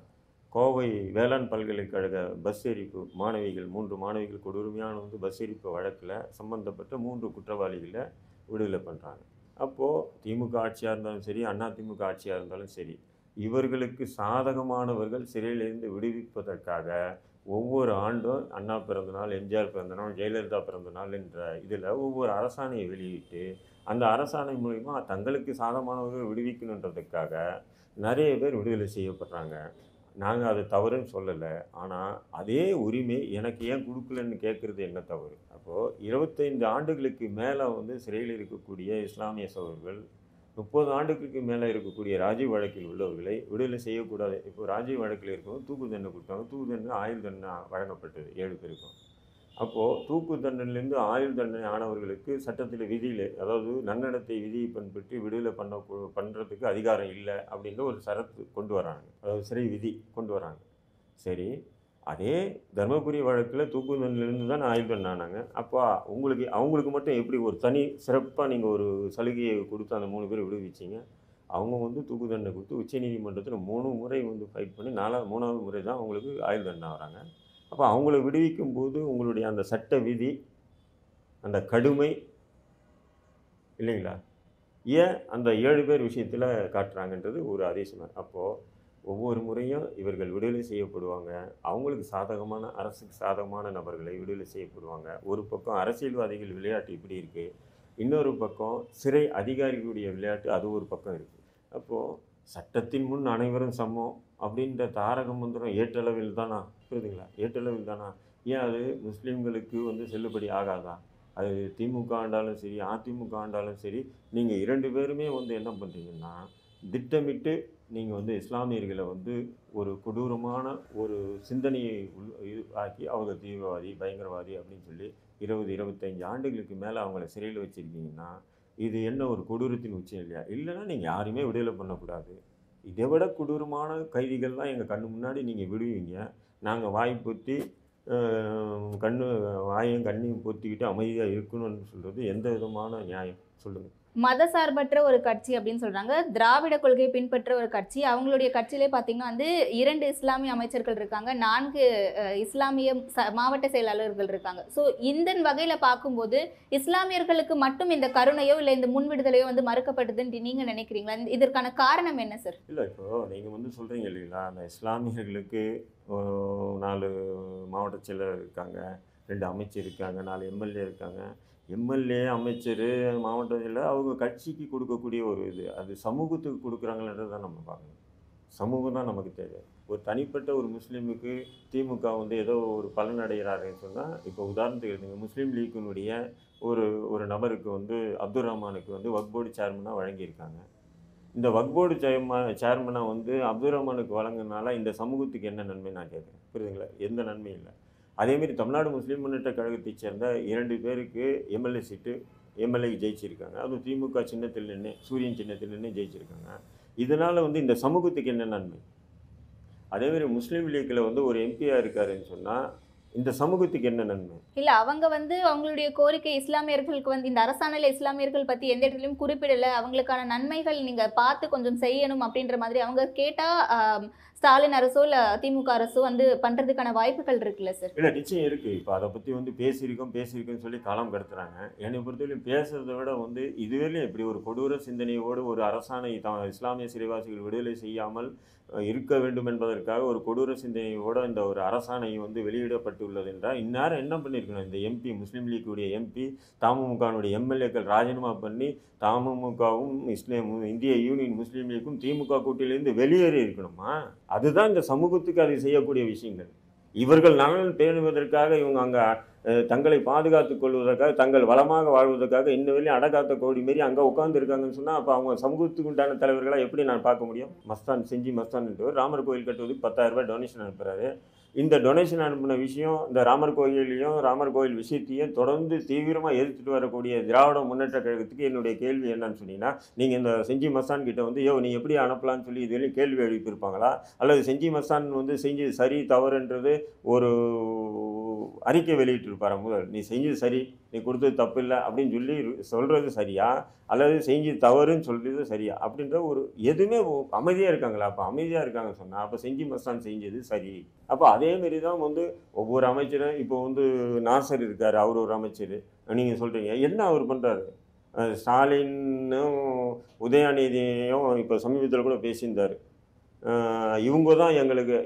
கோவை வேளாண் பல்கலைக்கழக பஸ் எரிப்பு மாணவிகள், மூன்று மாணவிகள் கொடுமையான வந்து பஸ் எரிப்பு வழக்கில் சம்பந்தப்பட்ட மூன்று குற்றவாளிகளை விடுதலை பண்ணுறாங்க. அப்போது திமுக ஆட்சியாக இருந்தாலும் சரி, அதிமுக ஆட்சியாக இருந்தாலும் சரி, இவர்களுக்கு சாதகமானவர்கள் சிறையிலிருந்து விடுவிப்பதற்காக ஒவ்வொரு ஆண்டும் அண்ணா பிறந்தநாள், எம்ஜிஆர் பிறந்தநாள், ஜெயலலிதா பிறந்தநாள் என்ற இதில் ஒவ்வொரு அரசாணையை வெளியிட்டு அந்த அரசாணை மூலிமா தங்களுக்கு சாதகமானவர்கள் விடுவிக்கணுன்றதுக்காக நிறைய பேர் விடுதலை செய்யப்படுறாங்க. நாங்கள் அது தவறுன்னு சொல்லலை, ஆனால் அதே உரிமை எனக்கு ஏன் கொடுக்கலன்னு கேட்குறது என்ன தவறு? அப்போது இருபத்தைந்து ஆண்டுகளுக்கு மேலே வந்து சிறையில் இருக்கக்கூடிய இஸ்லாமிய சகோதரர்கள், முப்பது ஆண்டுகளுக்கு மேலே இருக்கக்கூடிய ராஜீவ் வழக்கில் உள்ளவர்களை விடுதலை செய்யக்கூடாது. இப்போ ராஜீவ் வழக்கில் இருக்கவங்க தூக்கு தண்டனை கொடுத்தாங்க, தூக்கு தண்டனை ஆயுள் தண்டனை வழங்கப்பட்டது ஏழு பேருக்கும். அப்போது தூக்கு தண்டனையிலேருந்து ஆயுள் தண்டனை ஆனவர்களுக்கு சட்டத்தில் விதியில், அதாவது நன்னடத்தை விதியை பின்பற்றி விடுதலை பண்ண பண்ணுறதுக்கு அதிகாரம் இல்லை அப்படின்ற ஒரு சரத்து கொண்டு வராங்க, அதாவது சிறை விதி கொண்டு வராங்க. சரி, அதே தர்மபுரி வழக்கில் தூக்கு தண்டனையிலேருந்து தான் ஆயுள் தண்டனை ஆனாங்க. அப்போ உங்களுக்கு அவங்களுக்கு மட்டும் எப்படி ஒரு தனி சிறப்பாக நீங்கள் ஒரு சலுகையை கொடுத்து அந்த மூணு பேர் விடுவிச்சிங்க? அவங்க வந்து தூக்கு தண்டனை கொடுத்து உச்சநீதிமன்றத்தில் மூணு முறை வந்து ஃபைட் பண்ணி நாலாவது மூணாவது முறை தான் அவங்களுக்கு ஆயுள் தண்டனை ஆகிறாங்க. அப்போ அவங்கள விடுவிக்கும் போது உங்களுடைய அந்த சட்ட விதி, அந்த கடுமை இல்லைங்களா, ஏன் அந்த ஏழு பேர் விஷயத்தில் காட்டுறாங்கன்றது ஒரு அதிசயம். அப்போது ஒவ்வொரு முறையும் இவர்கள் விடுதலை செய்யப்படுவாங்க, அவங்களுக்கு சாதகமான, அரசுக்கு சாதகமான நபர்களை விடுதலை செய்யப்படுவாங்க. ஒரு பக்கம் அரசியல்வாதிகள் விளையாட்டு இப்படி இருக்குது, இன்னொரு பக்கம் சிறை அதிகாரிகளுடைய விளையாட்டு அது ஒரு பக்கம் இருக்குது. அப்போது சட்டத்தின் முன் அனைவரும் சமம் அப்படின்ற தாரக மந்திரம் ஏற்றளவில் தானா? புரியுதுங்களா, ஏற்றளவில் தானா? ஏன் அது முஸ்லீம்களுக்கு வந்து செல்லுபடி ஆகாதா? அது திமுக ஆண்டாலும் சரி, அதிமுக ஆண்டாலும் சரி, நீங்கள் இரண்டு பேருமே வந்து என்ன பண்ணுறீங்கன்னா திட்டமிட்டு நீங்கள் வந்து இஸ்லாமியர்களை வந்து ஒரு கொடூரமான ஒரு சிந்தனையை ஆக்கி அவங்க தீவிரவாதி, பயங்கரவாதி அப்படின்னு சொல்லி இருபது இருபத்தைந்து ஆண்டுகளுக்கு மேலே அவங்கள சிறையில் வச்சுருக்கீங்கன்னா இது என்ன ஒரு கொடூரத்தின் உச்சம் இல்லையா? இல்லைன்னா நீங்கள் யாருமே விடுதலை பண்ணக்கூடாது. இதை விட கொடூரமான கைதிகள்லாம் எங்கள் கண்ணு முன்னாடி நீங்கள் விடுவீங்க, நாங்கள் வாய் பொத்தி கண்ணு வாயும் கண்ணையும் பொத்திக்கிட்டு அமைதியாக இருக்கணும்னு சொல்கிறது எந்த விதமான நியாயம் சொல்லுங்கள்? மதசார்பற்ற ஒரு கட்சி அப்படின்னு சொல்கிறாங்க, திராவிட கொள்கையை பின்பற்ற ஒரு கட்சி. அவங்களுடைய கட்சியிலே பார்த்திங்கன்னா வந்து இரண்டு இஸ்லாமிய அமைச்சர்கள் இருக்காங்க, நான்கு இஸ்லாமிய மாவட்ட செயலாளர்கள் இருக்காங்க. ஸோ இந்த வகையில் பார்க்கும்போது இஸ்லாமியர்களுக்கு மட்டும் இந்த கருணையோ இல்லை இந்த முன்விடுதலையோ வந்து மறுக்கப்படுதுன்னு நீங்கள் நினைக்கிறீங்களா? இதற்கான காரணம் என்ன சார்? இல்லை, இப்போது நீங்கள் வந்து சொல்கிறீங்க இல்லைங்களா, அந்த இஸ்லாமியர்களுக்கு நாலு மாவட்ட செயலர் இருக்காங்க, ரெண்டு அமைச்சர் இருக்காங்க, நாலு எம்எல்ஏ இருக்காங்க. எம்எல்ஏ, அமைச்சர், மாவட்டத்தில் அவங்க கட்சிக்கு கொடுக்கக்கூடிய ஒரு இது, அது சமூகத்துக்கு கொடுக்குறாங்களன்றதான் நம்ம பார்க்கணும். சமூகம் தான் நமக்கு தேவை. ஒரு தனிப்பட்ட ஒரு முஸ்லீமுக்கு திமுக வந்து ஏதோ ஒரு பலனடைகிறாருன்னு சொன்னால், இப்போ உதாரணத்துக்கு எடுத்துங்க, முஸ்லீம் லீக்கினுடைய ஒரு ஒரு நபருக்கு வந்து அப்துல் ரஹ்மானுக்கு வந்து வக்ஃப் போர்டு சேர்மனாக வழங்கியிருக்காங்க. இந்த வக்ஃப் போர்டு சேர்மா சேர்மனாக வந்து அப்துல் ரஹ்மானுக்கு வழங்கினால இந்த சமூகத்துக்கு என்ன நன்மை நான் கேட்குறேன், புரியுதுங்களா? எந்த நன்மையும் இல்லை. அதேமாரி தமிழ்நாடு முஸ்லீம் முன்னேற்ற கழகத்தைச் சேர்ந்த இரண்டு பேருக்கு எம்எல்ஏ சீட்டு எம்எல்ஏக்கு ஜெயிச்சிருக்காங்க. அதுவும் திமுக சின்னத்தில் நின்று, சூரியன் சின்னத்தில் நின்று ஜெயிச்சிருக்காங்க. இதனால் வந்து இந்த சமூகத்துக்கு என்ன நன்மை? அதேமாரி முஸ்லீம் லீக்கில் வந்து ஒரு எம்பியாக இருக்காருன்னு சொன்னால் இந்த சமூகத்துக்கு என்ன நன்மை? இல்லை, அவங்க வந்து அவங்களுடைய கோரிக்கை இஸ்லாமியர்களுக்கு வந்து இந்த அரசாணையில் இஸ்லாமியர்கள் பற்றி எந்த இடத்துலையும் குறிப்பிடலை, அவங்களுக்கான நன்மைகள் நீங்கள் பார்த்து கொஞ்சம் செய்யணும் அப்படின்ற மாதிரி அவங்க கேட்டால் ஸ்டாலின் அரசோ இல்லை திமுக அரசோ வந்து பண்ணுறதுக்கான வாய்ப்புகள் இருக்குல்ல சார்? இல்லை, நிச்சயம் இருக்குது. இப்போ அதை பற்றி வந்து பேசியிருக்கோம் பேசியிருக்கோன்னு சொல்லி காலம் கடத்துறாங்க. என்னை பொறுத்தவரையும் பேசுகிறத விட வந்து இதுவரையிலும் இப்படி ஒரு கொடூர சிந்தனையோடு ஒரு அரசாணை த இஸ்லாமிய சிறைவாசிகள் விடுதலை செய்யாமல் இருக்க வேண்டும் என்பதற்காக ஒரு கொடூர சிந்தனையோட இந்த ஒரு அரசாணை வந்து வெளியிடப்பட்டுள்ளது என்றால் இந்நேரம் என்ன பண்ணியிருக்கணும்? இந்த எம்பி, முஸ்லீம் லீக்குடைய எம்பி, தமுமுகனுடைய எம்எல்ஏக்கள் ராஜினாமா பண்ணி தமுமுகவும் இஸ்லாம் இந்திய யூனியன் முஸ்லீம் லீக்கும் திமுக கூட்டிலேருந்து வெளியேறி இருக்கணுமா? அதுதான் இந்த சமூகத்துக்கு அது செய்யக்கூடிய விஷயங்கள். இவர்கள் நலன் பேணுவதற்காக, இவங்க அங்கே தங்களை பாதுகாத்துக் கொள்வதற்காக, தங்கள் வளமாக வாழ்வதற்காக இந்த வெளியே அடகாத்த கோடி மாரி அங்கே உட்கார்ந்து இருக்காங்கன்னு சொன்னால், அப்போ அவங்க சமூகத்துக்கு உண்டான தலைவர்களாக எப்படி நான் பார்க்க முடியும்? மஸ்தான் செஞ்சி மஸ்தான் என்றவர் ராமர் கோயில் கட்டுவதுக்கு பத்தாயிரம் ரூபாய் டொனேஷன் அனுப்புகிறாரு. இந்த டொனேஷன் அனுப்பின விஷயம் இந்த ராமர் கோயிலையும் ராமர் கோயில் விஷயத்தையும் தொடர்ந்து தீவிரமாக எதிர்த்துட்டு வரக்கூடிய திராவிட முன்னேற்ற கழகத்துக்கு என்னுடைய கேள்வி என்னன்னு சொன்னீங்கன்னா, நீங்கள் இந்த செஞ்சி மஸ்தான் கிட்ட வந்து யோ நீ எப்படி அனுப்பலான்னு சொல்லி இதுவரையும் கேள்வி எழுப்பியிருப்பாங்களா? அல்லது செஞ்சி மஸ்தான் வந்து செஞ்சு சரி தவறுன்றது ஒரு அறிக்கை வெளியிட்டிருப்பார் முதல், நீ செஞ்சது சரி, நீ கொடுத்தது தப்பு இல்லை அப்படின்னு சொல்லி சொல்கிறது சரியா, அல்லது செஞ்சது தவறுன்னு சொல்கிறது சரியா அப்படின்ற ஒரு எதுவுமே அமைதியாக இருக்காங்களா? அப்போ அமைதியாக இருக்காங்கன்னு சொன்னால் அப்போ செஞ்சி மஸ்தான் செஞ்சது சரி. அப்போ அதேமாரி தான் வந்து ஒவ்வொரு அமைச்சரும், இப்போ வந்து நாசர் இருக்கார், அவர் ஒரு அமைச்சர், நீங்கள் சொல்கிறீங்க என்ன அவர் பண்ணுறாரு? ஸ்டாலினும் உதயாநிதியும் இப்போ சமீபத்தில் கூட பேசியிருந்தார், இவங்க தான் எங்களுக்கு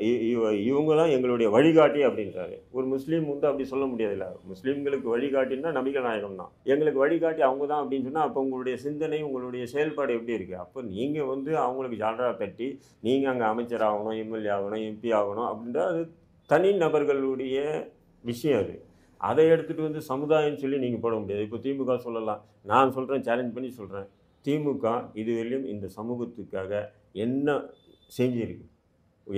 இவங்க தான் எங்களுடைய வழிகாட்டி அப்படின்றாரு. ஒரு முஸ்லீம் வந்து அப்படி சொல்ல முடியாதுல்ல, முஸ்லீம்களுக்கு வழிகாட்டின்னா நபிகள் நாயகம் தான், எங்களுக்கு வழிகாட்டி அவங்க தான் அப்படின்னு சொன்னால் அப்போ உங்களுடைய சிந்தனை உங்களுடைய செயல்பாடு எப்படி இருக்குது? அப்போ நீங்கள் வந்து அவங்களுக்கு ஜால்ரா தட்டி நீங்கள் அங்கே அமைச்சர் ஆகணும், எம்எல்ஏ ஆகணும், எம்பி ஆகணும் அப்படின்ற அது தனி நபர்களுடைய விஷயம். அது அதை எடுத்துகிட்டு வந்து சமுதாயம்னு சொல்லி நீங்கள் போட முடியாது. இப்போ திமுக சொல்லலாம், நான் சொல்கிறேன், சேலஞ்ச் பண்ணி சொல்கிறேன், திமுக இதுவரையிலும் இந்த சமூகத்துக்காக என்ன செஞ்சிருக்கு?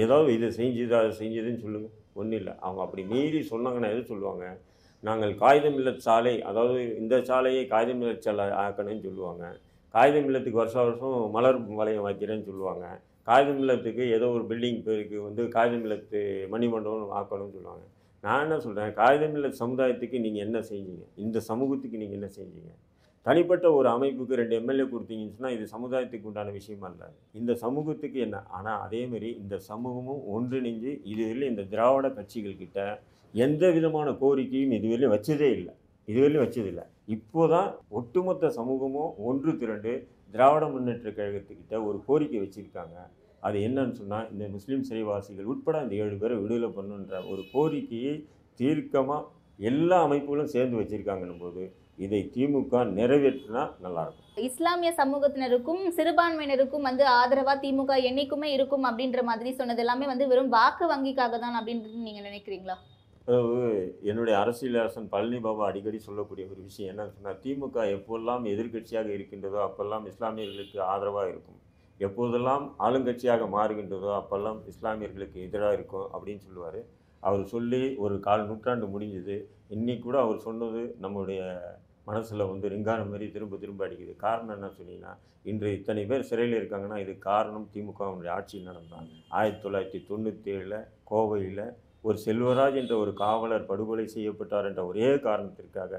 ஏதாவது இதை செஞ்சது அதை செஞ்சதுன்னு சொல்லுங்கள், ஒன்றும் இல்லை. அவங்க அப்படி மீறி சொன்னாங்கன்னா எது சொல்லுவாங்க? நாங்கள் காகிதமில்லத் சாலை, அதாவது இந்த சாலையை காகிதமில்லத் சாலை ஆக்கணும்னு சொல்லுவாங்க, காகிதமில்லத்துக்கு வருஷ வருஷம் மலர் வளையம் வைக்கிறேன்னு சொல்லுவாங்க, காகிதமில்லத்துக்கு ஏதோ ஒரு பில்டிங் பேருக்கு வந்து காகிதமில்லத்து மணிமண்டபம் ஆக்கணும்னு சொல்லுவாங்க. நான் என்ன சொல்கிறேன், காகிதமில்லத் சமுதாயத்துக்கு நீங்கள் என்ன செஞ்சீங்க? இந்த சமூகத்துக்கு நீங்கள் என்ன செஞ்சீங்க? தனிப்பட்ட ஒரு அமைப்புக்கு ரெண்டு எம்எல்ஏ கொடுத்தீங்கன்னு சொன்னால் இது சமுதாயத்துக்கு உண்டான விஷயமா இல்லை, இந்த சமூகத்துக்கு என்ன? ஆனால் அதேமாரி இந்த சமூகமும் ஒன்றிணைஞ்சு இதுவரையிலும் இந்த திராவிட கட்சிகள்கிட்ட எந்த விதமான கோரிக்கையும் இதுவரையிலும் வச்சதே இல்லை, இதுவரையிலும் வச்சதில்லை. இப்போ தான் ஒட்டுமொத்த சமூகமும் ஒன்று திரண்டு திராவிட முன்னேற்ற கழகத்துக்கிட்ட ஒரு கோரிக்கை வச்சுருக்காங்க. அது என்னன்னு சொன்னால், இந்த முஸ்லீம் சிறைவாசிகள் உட்பட அந்த ஏழு பேரை விடுதலை பண்ணுன்ற ஒரு கோரிக்கையை தீர்க்கமாக எல்லா அமைப்புகளும் சேர்ந்து வச்சுருக்காங்கன்னும் போது இதை திமுக நிறைவேற்றினா நல்லாயிருக்கும். இஸ்லாமிய சமூகத்தினருக்கும் சிறுபான்மையினருக்கும் வந்து ஆதரவாக திமுக என்றைக்குமே இருக்கும் அப்படின்ற மாதிரி சொன்னது எல்லாமே வந்து வெறும் வாக்கு வங்கிக்காக தான் அப்படின்றது நீங்கள் நினைக்கிறீங்களா? அதாவது என்னுடைய அரசியல் அரசன் பழனி பாபா அடிக்கடி சொல்லக்கூடிய ஒரு விஷயம் என்னன்னு சொன்னால், திமுக எப்போதெல்லாம் எதிர்கட்சியாக இருக்கின்றதோ அப்போல்லாம் இஸ்லாமியர்களுக்கு ஆதரவாக இருக்கும், எப்போதெல்லாம் ஆளுங்கட்சியாக மாறுகின்றதோ அப்போல்லாம் இஸ்லாமியர்களுக்கு எதிராக இருக்கும் அப்படின்னு சொல்லுவார். அவர் சொல்லி ஒரு கால் நூற்றாண்டு முடிஞ்சது. இன்றைக்கி கூட அவர் சொன்னது நம்முடைய மனசில் வந்து ரிங்கான மாதிரி திரும்ப திரும்ப அடிக்குது. காரணம் என்ன சொன்னீங்கன்னா, இன்று இத்தனை பேர் சிறையில் இருக்காங்கன்னா இது காரணம் திமுகவுடைய ஆட்சியில் நடந்தாங்க. ஆயிரத்தி தொள்ளாயிரத்தி தொண்ணூற்றி ஏழில் கோவையில் ஒரு செல்வராஜ் என்ற ஒரு காவலர் படுகொலை செய்யப்பட்டார் என்ற ஒரே காரணத்திற்காக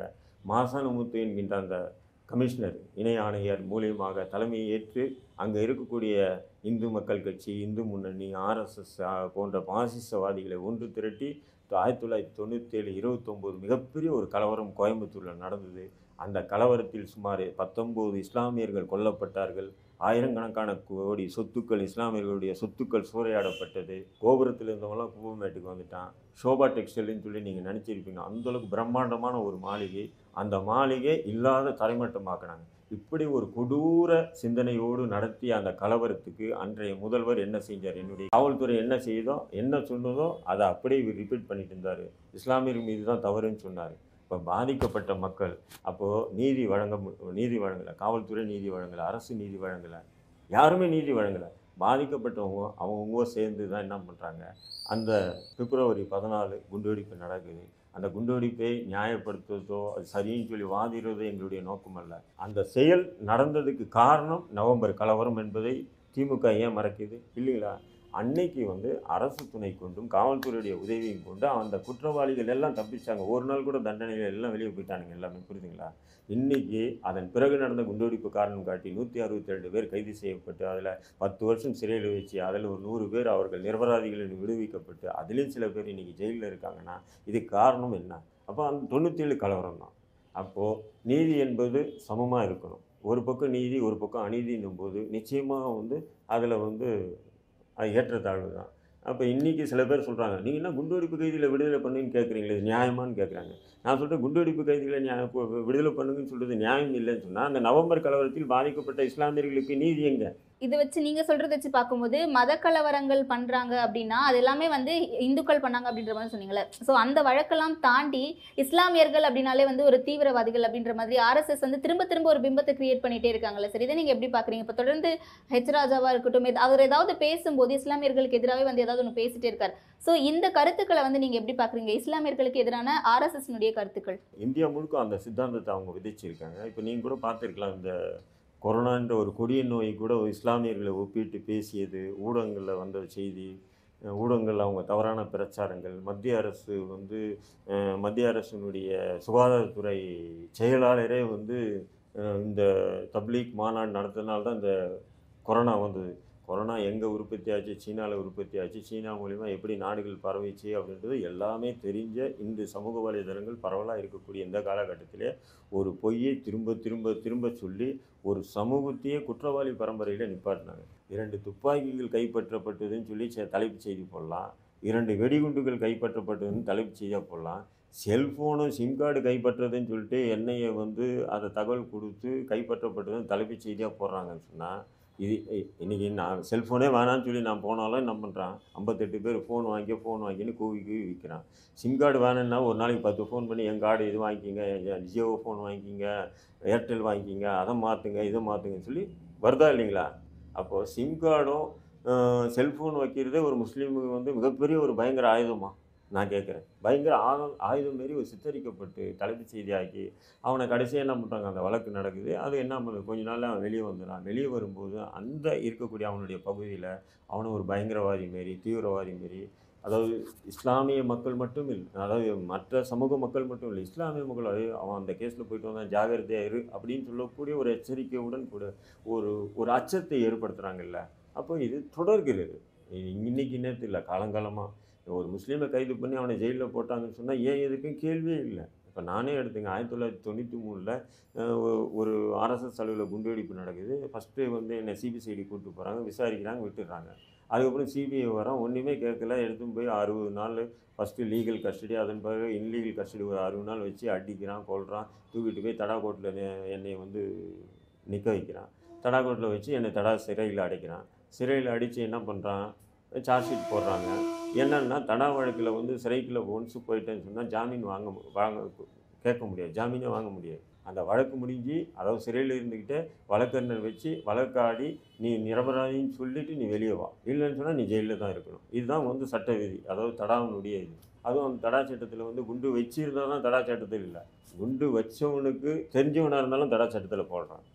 மாசானமுத்து என்கின்ற அந்த கமிஷனர் இணை ஆணையர் மூலியமாக தலைமையை ஏற்று அங்கே இருக்கக்கூடிய இந்து மக்கள் கட்சி, இந்து முன்னணி, ஆர்எஸ்எஸ் போன்ற பாசிசவாதிகளை ஒன்று திரட்டி ஆயிரத்தி தொள்ளாயிரத்தி தொண்ணூற்றி ஏழு இருபத்தொம்போது மிகப்பெரிய ஒரு கலவரம் கோயம்புத்தூரில் நடந்தது. அந்த கலவரத்தில் சுமார் பத்தொம்போது இஸ்லாமியர்கள் கொல்லப்பட்டார்கள். ஆயிரக்கணக்கான கோடி சொத்துக்கள், இஸ்லாமியர்களுடைய சொத்துக்கள் சூறையாடப்பட்டது. கோபுரத்தில் இருந்தவங்களாம் கும்பமேட்டுக்கு வந்துட்டான். ஷோபா டெக்ஸ்டைல்னு சொல்லி நீங்கள் நினச்சிருப்பீங்க, அந்தளவுக்கு பிரம்மாண்டமான ஒரு மாளிகை, அந்த மாளிகை இல்லாத தரைமட்டமாக்குனாங்க. இப்படி ஒரு கொடூர சிந்தனையோடு நடத்திய அந்த கலவரத்துக்கு அன்றைய முதல்வர் என்ன செஞ்சார், என்னுடைய காவல்துறை என்ன செய்தோ என்ன சொன்னதோ அதை அப்படியே ரிப்பீட் பண்ணிட்டு இருந்தார். இஸ்லாமியர்கள் மீது தான் தவறுன்னு சொன்னார். இப்போ பாதிக்கப்பட்ட மக்கள் அப்போது நீதி வழங்க நீதி வழங்கலை, காவல்துறை நீதி வழங்கலை, அரசு நீதி வழங்கலை, யாருமே நீதி வழங்கலை. பாதிக்கப்பட்டவங்க அவங்கவுங்க சேர்ந்து தான் என்ன பண்ணுறாங்க, அந்த பிப்ரவரி பதினாலு குண்டுவெடிப்பு நடக்குது. அந்த குண்டுவெடிப்பை நியாயப்படுத்துவதோ அது சரின்னு சொல்லி வாதிடுறதோ எங்களுடைய நோக்கமல்ல. அந்த செயல் நடந்ததுக்கு காரணம் நவம்பர் கலவரம் என்பதை திமுக ஏன் மறக்குது இல்லைங்களா? அன்னைக்கு வந்து அரசு துணை கொண்டும் காவல்துறையுடைய உதவியும் கொண்டு அந்த குற்றவாளிகள் எல்லாம் தப்பிச்சாங்க. ஒரு நாள் கூட தண்டனைகள் எல்லாம் வெளியே போயிட்டானுங்க எல்லாமே, புரியுதுங்களா? இன்றைக்கி அதன் பிறகு நடந்த குண்டுவெடிப்பு காரணம் காட்டி நூற்றி அறுபத்தி ரெண்டு பேர் கைது செய்யப்பட்டு அதில் பத்து வருஷம் சிறையில் வச்சு அதில் ஒரு நூறு பேர் அவர்கள் நிரபராதிகளில் விடுவிக்கப்பட்டு அதிலும் சில பேர் இன்றைக்கி ஜெயிலில் இருக்காங்கன்னா இது காரணம் என்ன? அப்போ அந்த தொண்ணூற்றி ஏழு கலவரம் தான். அப்போது நீதி என்பது சமமாக இருக்கணும். ஒரு பக்கம் நீதி ஒரு பக்கம் அநீதினும் போது நிச்சயமாக வந்து அதில் வந்து அது ஏற்றத்தாழ்வு தான். அப்போ இன்றைக்கி சில பேர் சொல்கிறாங்க, நீங்கள் என்ன குண்டுவெடிப்பு கைதியில் விடுதலை பண்ணுன்னு கேட்குறீங்களே இது நியாயமானு கேட்குறாங்க. நான் சொல்கிறேன் குண்டுவெடிப்பு கைதிகளை நியாயம் விடுதலை பண்ணுங்கன்னு சொல்கிறது நியாயம் இல்லைன்னு சொன்னால் அந்த நவம்பர் கலவரத்தில் பாதிக்கப்பட்ட இஸ்லாமியர்களுக்கு நீதி எங்க? இதை வச்சு நீங்கள் சொல்கிறத வச்சு பார்க்கும்போது மத கலவரங்கள் பண்ணுறாங்க அப்படின்னா அது எல்லாமே வந்து இந்துக்கள் பண்ணாங்க அப்படின்ற மாதிரி சொன்னீங்களே. ஸோ அந்த வழக்கெல்லாம் தாண்டி இஸ்லாமியர்கள் அப்படின்னாலே வந்து ஒரு தீவிரவாதிகள் அப்படின்ற மாதிரி ஆர்எஸ்எஸ் வந்து திரும்ப திரும்ப ஒரு பிம்பத்தை கிரியேட் பண்ணிகிட்டே இருக்காங்களே சார், இதை நீங்கள் எப்படி பார்க்குறீங்க? இப்போ தொடர்ந்து ஹெச் ராஜாவாக இருக்கட்டும், அவர் ஏதாவது பேசும்போது இஸ்லாமியர்களுக்கு எதிராகவே வந்து ஏதாவது ஒன்று பேசிகிட்டே இருக்கார். ஸோ இந்த கருத்துக்களை வந்து நீங்கள் எப்படி பார்க்குறீங்க, இஸ்லாமியர்களுக்கு எதிரான ஆர்எஸ்எஸ்னுடைய கருத்துக்கள்? இந்தியா முழுக்க அந்த சித்தாந்தத்தை அவங்க விதிச்சிருக்காங்க. இப்போ நீங்கள் கூட பார்த்துருக்கலாம், இந்த கொரோனான்ற ஒரு கொடிய நோயை கூட இஸ்லாமியர்களை ஒப்பிட்டு பேசியது ஊடகங்களில் வந்த செய்தி, ஊடகங்களில் அவங்க தவறான பிரச்சாரங்கள், மத்திய அரசு வந்து மத்திய அரசினுடைய சுகாதாரத்துறை செயலாளரே வந்து இந்த தப்லீக் மாநாடு நடத்தினால்தான் இந்த கொரோனா வந்தது, கொரோனா எங்கே உற்பத்தி ஆச்சு, சீனாவில் உற்பத்தி ஆச்சு, சீனா மூலிமா எப்படி நாடுகள் பரவிச்சு அப்படின்றது எல்லாமே தெரிஞ்ச இந்த சமூக வலைதளங்கள் பரவலாக இருக்கக்கூடிய இந்த காலகட்டத்திலே ஒரு பொய்யை திரும்ப திரும்ப திரும்ப சொல்லி ஒரு சமூகத்தையே குற்றவாளி பரம்பரையில் நிப்பாட்டினாங்க. இரண்டு துப்பாக்கிகள் கைப்பற்றப்பட்டதுன்னு சொல்லி தலைப்பு செய்தி போடலாம், இரண்டு வெடிகுண்டுகள் கைப்பற்றப்பட்டதுன்னு தலைப்பு செய்தியாக போடலாம், செல்ஃபோனும் சிம் கார்டு கைப்பற்றதுன்னு சொல்லிட்டு என்ஐஏ வந்து அதை தகவல் கொடுத்து கைப்பற்றப்பட்டதுன்னு தலைப்பு செய்தியாக போடுறாங்கன்னு சொன்னால் இது இன்றைக்கி நான் செல்ஃபோனே வேணான்னு சொல்லி நான் போனாலும் என்ன பண்ணுறான், ஐம்பத்தெட்டு பேர் ஃபோன் வாங்கி ஃபோன் வாங்கின்னு கூவி கூவி விற்கிறான். சிம் கார்டு வேணும்னா ஒரு நாளைக்கு பத்து ஃபோன் பண்ணி என் கார்டு இது வாங்கிக்கிங்க, என் ஜியோ ஃபோன் வாங்கிக்கிங்க, ஏர்டெல் வாங்கிக்கிங்க, அதை மாற்றுங்க இதை மாற்றுங்கன்னு சொல்லி வருதா இல்லைங்களா? அப்போது சிம் கார்டும் செல்ஃபோன் வைக்கிறதே ஒரு முஸ்லீமுக்கு வந்து மிகப்பெரிய ஒரு பயங்கர ஆயுதமாக நான் கேட்குறேன். பயங்கர ஆதம் ஆயுதம் மாரி ஒரு சித்தரிக்கப்பட்டு தலைப்பு செய்தியாக்கி அவனை கடைசியாக என்ன பண்ணுறாங்க, அந்த வழக்கு நடக்குது. அது என்ன பண்ணுது, கொஞ்ச நாள் அவன் வெளியே வந்துடான். வெளியே வரும்போது அந்த இருக்கக்கூடிய அவனுடைய பகுதியில் அவனை ஒரு பயங்கரவாதி மாரி தீவிரவாதி மாரி, அதாவது இஸ்லாமிய மக்கள் மட்டும் இல்லை, அதாவது மற்ற சமூக மக்கள் மட்டும் இல்லை, இஸ்லாமிய மக்கள் அவன் அந்த கேஸில் போய்ட்டு வந்தான் ஜாகிரதையாக இரு அப்படின்னு சொல்லக்கூடிய ஒரு எச்சரிக்கையுடன் கூட ஒரு ஒரு அச்சத்தை ஏற்படுத்துகிறாங்கல்ல. அப்போ இது தொடர்கிறது, இன்றைக்கி நேரத்தில் இல்லை, காலங்காலமாக ஒரு முஸ்லீமை கைது பண்ணி அவனை ஜெயிலில் போட்டாங்கன்னு சொன்னால் ஏன் எதுக்கும் கேள்வியே இல்லை. இப்போ நானே எடுத்துங்க, ஆயிரத்தி தொள்ளாயிரத்தி தொண்ணூற்றி மூணில் ஒரு ஆர்எஸ்எஸ் அளவில் குண்டுவெடிப்பு நடக்குது. ஃபஸ்ட்டு வந்து என்னை சிபிசிஐடி கூப்பிட்டு போகிறாங்க, விசாரிக்கிறாங்க, விட்டுடுறாங்க. அதுக்கப்புறம் சிபிஐ வரோம், ஒன்றுமே கேட்கல, எடுத்துன்னு போய் அறுபது நாள் ஃபஸ்ட்டு லீகல் கஸ்டடி, அதன் பிறகு இன்லீகல் கஸ்டடி ஒரு அறுபது நாள் வச்சு அடிக்கிறான், கொள்கிறான், தூக்கிட்டு போய் தடா கோட்டில் என்னை வந்து நிற்க வைக்கிறான், தடா கோட்டில் வச்சு என்னை தடா சிறையில் அடைக்கிறான். சிறையில் அடித்து என்ன பண்ணுறான், சார்ஜ் ஷீட் போடுறாங்க. என்னென்னா தடா வழக்கில் வந்து சிறைக்குள்ளே ஒன்ஸு போயிட்டேன்னு சொன்னால் ஜாமீன் வாங்க வாங்க கேட்க முடியாது, ஜாமீனே வாங்க முடியாது. அந்த வழக்கு முடிஞ்சு, அதாவது சிறையில் இருந்துக்கிட்டே வழக்கறிஞர் வச்சு வழக்காடி நீ நிரபராதின்னு சொல்லிவிட்டு நீ வெளியே வா, இல்லைன்னு சொன்னால் நீ ஜெயிலில் தான் இருக்கணும். இதுதான் வந்து சட்ட விதி, அதாவது தடாவனுடைய இது. அதுவும் அந்த தடா சட்டத்தில் வந்து குண்டு வச்சிருந்தால் தான் தடா சட்டத்தில் இல்லை, குண்டு வச்சவனுக்கு தெரிஞ்சவனாக இருந்தாலும் தடா சட்டத்தில் போடுறான்.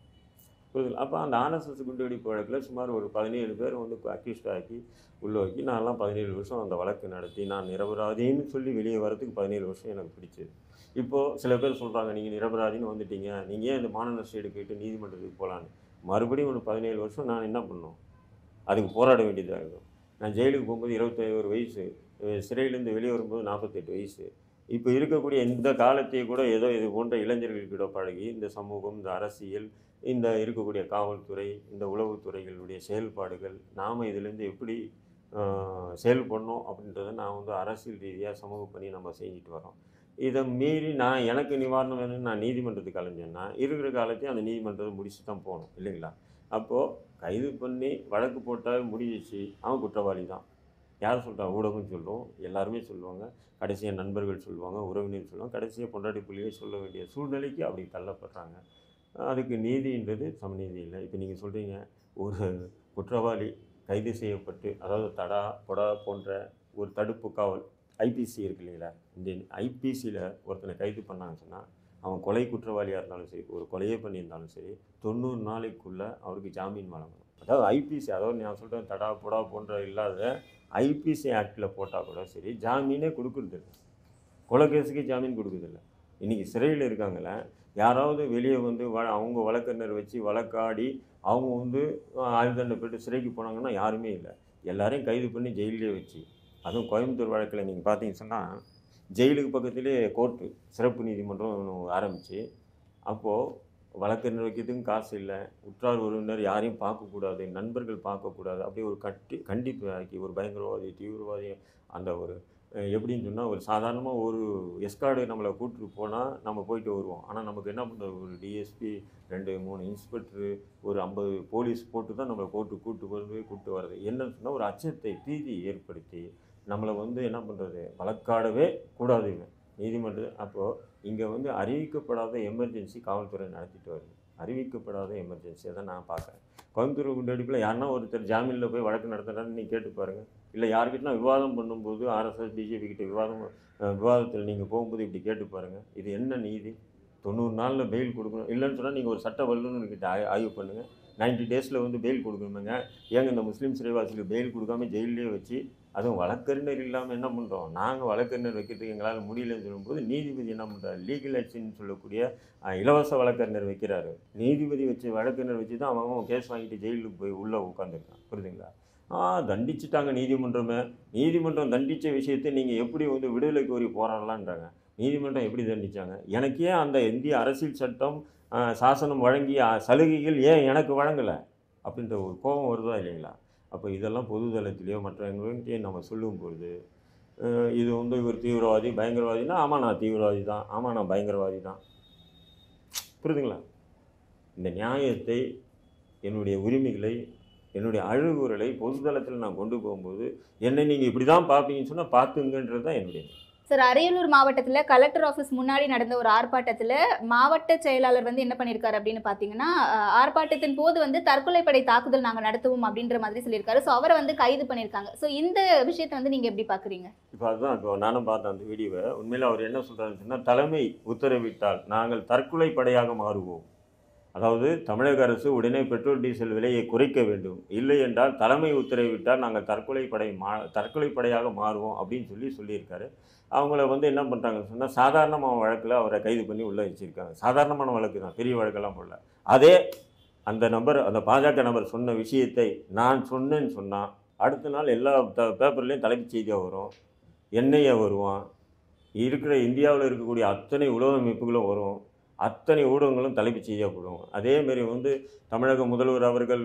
புரியுதுங்களா? அப்போ அந்த ஆர்எஸ்எஸ் குண்டுவெடிப்பு வழக்கில் சுமார் ஒரு பதினேழு பேர் வந்து அக்யூஸ்ட் ஆக்கி உள்ளே வைக்கி நான்லாம் பதினேழு வருஷம் அந்த வழக்கு நடத்தி நான் நிரபராதின்னு சொல்லி வெளியே வரதுக்கு பதினேழு வருஷம் எனக்கு பிடிச்சது. இப்போது சில பேர் சொல்கிறாங்க, நீங்கள் நிரபராதின்னு வந்துட்டீங்க, நீங்கள் ஏன் இந்த மாநஷ்டம் எடுக்கிட்டு நீதிமன்றத்துக்கு போகலான்னு. மறுபடியும் ஒன்று பதினேழு வருஷம் நான் என்ன பண்ணணும், அதுக்கு போராட வேண்டியதாக இருக்கும். நான் ஜெயிலுக்கு போகும்போது இருபத்தோரு வயசு, சிறையிலேருந்து வெளியே வரும்போது நாற்பத்தெட்டு வயசு. இப்போ இருக்கக்கூடிய இந்த காலத்தையே கூட ஏதோ இது போன்ற இளைஞர்களுக்கிட பழகி இந்த சமூகம், இந்த அரசியல், இந்த இருக்கக்கூடிய காவல்துறை, இந்த உளவுத்துறைகளுடைய செயல்பாடுகள், நாம் இதிலேருந்து எப்படி செயல்படணும் அப்படின்றத நான் வந்து அரசியல் ரீதியாக சமூக பண்ணி நம்ம செஞ்சுட்டு வரோம். இதை மீறி நான் எனக்கு நிவாரணம் வேணும்னு நான் நீதிமன்றத்துக்கு அலைஞ்சேன்னா இருக்கிற காலத்தையும் அந்த நீதிமன்றத்தை முடிச்சு தான் போகணும் இல்லைங்களா. அப்போது கைது பண்ணி வழக்கு போட்டாவே முடிஞ்சிச்சு, அவன் குற்றவாளி தான். யார் சொல்கிறா? ஊடகம் சொல்லுவோம், எல்லாருமே சொல்லுவாங்க, கடைசியாக நண்பர்கள் சொல்லுவாங்க, உறவினர் சொல்லுவாங்க, கடைசியாக பொண்டாட்டி புள்ளியே சொல்ல வேண்டிய சூழ்நிலைக்கு அப்படி தள்ளப்படுறாங்க. அதுக்கு நீதின்றது சமநீதி இல்லை. இப்போ நீங்கள் சொல்கிறீங்க ஒரு குற்றவாளி கைது செய்யப்பட்டு, அதாவது தடா பொடா போன்ற ஒரு தடுப்பு காவல் ஐபிசி இருக்கு இல்லைங்களா, இந்தியன் ஐபிசியில் ஒருத்தனை கைது பண்ணாங்கன்னு சொன்னால் அவன் கொலை குற்றவாளியாக இருந்தாலும் சரி, ஒரு கொலையே பண்ணியிருந்தாலும் சரி, தொண்ணூறு நாளைக்குள்ளே அவருக்கு ஜாமீன் வழங்கணும். அதாவது ஐபிசி, அதாவது நான் சொல்கிறேன் தடா பொடா போன்ற இல்லாத ஐபிசி ஆக்டில் போட்டால் கூட சரி ஜாமீனே கொடுக்குறதில்லை, கொலை கேஸுக்கு ஜாமீன் கொடுக்குறதில்லை. இன்றைக்கி சிறையில் இருக்காங்கள யாராவது வெளியே வந்து வ அவங்க வழக்கறிஞர் வச்சு வழக்காடி அவங்க வந்து ஆயுள் தண்டனை போட்டு சிறைக்கு போனாங்கன்னா யாருமே இல்லை, எல்லாரையும் கைது பண்ணி ஜெயிலே வச்சு. அதுவும் கோயம்புத்தூர் வழக்கில் நீங்கள் பார்த்தீங்கன்னு சொன்னால் ஜெயிலுக்கு பக்கத்துலேயே கோர்ட்டு சிறப்பு நீதிமன்றம் ஆரம்பித்து, அப்போது வழக்கறிஞர் வைக்கிறதுக்கும் காசு இல்லை, உற்றார் உறவினர் யாரையும் பார்க்கக்கூடாது, நண்பர்கள் பார்க்கக்கூடாது, அப்படியே ஒரு கட்டி கண்டிப்பு ஆக்கி ஒரு பயங்கரவாதி தீவிரவாதி அந்த ஒரு எப்படின்னு சொன்னால் ஒரு சாதாரணமாக ஒரு எஸ்கார்டு நம்மளை கூப்பிட்டு போனால் நம்ம போயிட்டு வருவோம். ஆனால் நமக்கு என்ன பண்ணுறது, ஒரு டிஎஸ்பி ரெண்டு மூணு இன்ஸ்பெக்டரு ஒரு ஐம்பது போலீஸ் போட்டு தான் நம்மளை கோர்ட்டு கூப்பிட்டு கொண்டு கூப்பிட்டு வர்றது. என்னன்னு சொன்னால் ஒரு அச்சத்தை பீதி ஏற்படுத்தி நம்மளை வந்து என்ன பண்ணுறது, வழக்காடவே கூடாதுங்க நீதிமன்றம். அப்போது இங்கே வந்து அறிவிக்கப்படாத எமர்ஜென்சி காவல்துறை நடத்திட்டு வருது, அறிவிக்கப்படாத எமர்ஜென்சியை தான் நான் பார்க்குறேன். கோயம்புத்தூர் குண்டடிப்பில் யாருன்னா ஒருத்தர் ஜாமீனில் போய் வழக்கு நடத்துகிறான்னு நீங்கள் கேட்டு பாருங்கள். இல்லை யார்கிட்டனா விவாதம் பண்ணும்போது ஆர்எஸ்எஸ் பிஜேபி கிட்ட விவாதம் விவாதத்தில் நீங்கள் போகும்போது இப்படி கேட்டு பாருங்கள், இது என்ன நீதி? தொண்ணூறு நாளில் பெயில் கொடுக்கணும் இல்லைன்னு சொன்னால் நீங்கள் ஒரு சட்ட வல்லுநர்கிட்ட ஆய் ஆய்வு பண்ணுங்கள். நைன்டி டேஸில் வந்து பெயில் கொடுக்கணுமேங்க, ஏங்க இந்த முஸ்லீம் சிறைவாசிகளுக்கு பெயில் கொடுக்காமல் ஜெயிலே வச்சு, அதுவும் வழக்கறிஞர் இல்லாமல் என்ன பண்ணுறோம் நாங்கள்? வழக்கறிஞர் வைக்கிறதுக்கு எங்களால் முடியலன்னு சொல்லும்போது நீதிபதி என்ன பண்ணுறாரு, லீகல் ஆக்ஷன் சொல்லக்கூடிய இலவச வழக்கறிஞர் வைக்கிறாரு. நீதிபதி வச்சு வழக்கறிஞர் வச்சு தான் அவன் கேஸ் வாங்கிட்டு ஜெயிலுக்கு போய் உள்ளே உட்காந்துருக்கான். புரியுதுங்களா? ஆ தண்டிச்சுட்டாங்க நீதிமன்றமே, நீதிமன்றம் தண்டித்த விஷயத்தை நீங்கள் எப்படி வந்து விடுதலை கோரி போராடலான்றாங்க. நீதிமன்றம் எப்படி தண்டித்தாங்க? எனக்கே அந்த இந்திய அரசியல் சட்டம் சாசனம் வழங்கிய சலுகைகள் ஏன் எனக்கு வழங்கலை அப்படின்ற ஒரு கோபம் வருதா இல்லைங்களா? அப்போ இதெல்லாம் பொது தளத்திலேயோ மற்றவங்கள்ட்டையோ நம்ம சொல்லும்பொழுது இது வந்து ஒரு தீவிரவாதி பயங்கரவாதினா, ஆமாம் நான் தீவிரவாதி தான், ஆமாம் நான் பயங்கரவாதி தான். புரியுதுங்களா? இந்த நியாயத்தை, என்னுடைய உரிமைகளை, என்னுடைய அழுகுறலை பொது தளத்தில் நான் கொண்டு போகும்போது என்னை நீங்கள் இப்படி தான் பார்ப்பீங்கன்னு சொன்னால் பார்த்துங்கன்றது தான் என்னுடைய. சார், அரியலூர் மாவட்டத்தில் கலெக்டர் ஆஃபீஸ் முன்னாடி நடந்த ஒரு ஆர்ப்பாட்டத்தில் மாவட்ட செயலாளர் வந்து என்ன பண்ணியிருக்காரு அப்படின்னு பார்த்தீங்கன்னா, ஆர்ப்பாட்டத்தின் போது வந்து தற்கொலைப்படை தாக்குதல் நாங்கள் நடத்துவோம் அப்படின்ற மாதிரி சொல்லியிருக்காரு. ஸோ அவரை வந்து கைது பண்ணியிருக்காங்க. ஸோ இந்த விஷயத்தை வந்து நீங்கள் எப்படி பார்க்குறீங்க? இப்போ அதுதான் இப்போ நானும் பார்த்தேன் அந்த வீடியோவை. உண்மையில் அவர் என்ன சொல்கிறாருன்னா, தலைமை உத்தரவிட்டால் நாங்கள் தற்கொலைப்படையாக மாறுவோம். அதாவது தமிழக அரசு உடனே பெட்ரோல் டீசல் விலையை குறைக்க வேண்டும், இல்லை என்றால் தலைமை உத்தரவிட்டால் நாங்கள் தற்கொலைப்படை மா தற்கொலைப்படையாக மாறுவோம் அப்படின்னு சொல்லி சொல்லியிருக்காரு. அவங்கள வந்து என்ன பண்ணுறாங்கன்னு சொன்னால், சாதாரணமான வழக்கில் அவரை கைது பண்ணி உள்ளே வச்சுருக்காங்க. சாதாரணமான வழக்கு தான், பெரிய வழக்கெல்லாம் போடல. அதே அந்த நபர், அந்த பாஜக நபர் சொன்ன விஷயத்தை நான் சொன்னேன்னு சொன்னால் அடுத்த நாள் எல்லா த பேப்பர்லேயும் தலைப்புச் செய்தியாக வரும், எண்ணெயை வருவான், இருக்கிற இந்தியாவில் இருக்கக்கூடிய அத்தனை உலக அமைப்புகளும் வரும், அத்தனை ஊடகங்களும் தலைப்புச் செய்தியாக போடுவோம். அதேமாரி வந்து தமிழக முதல்வர் அவர்கள்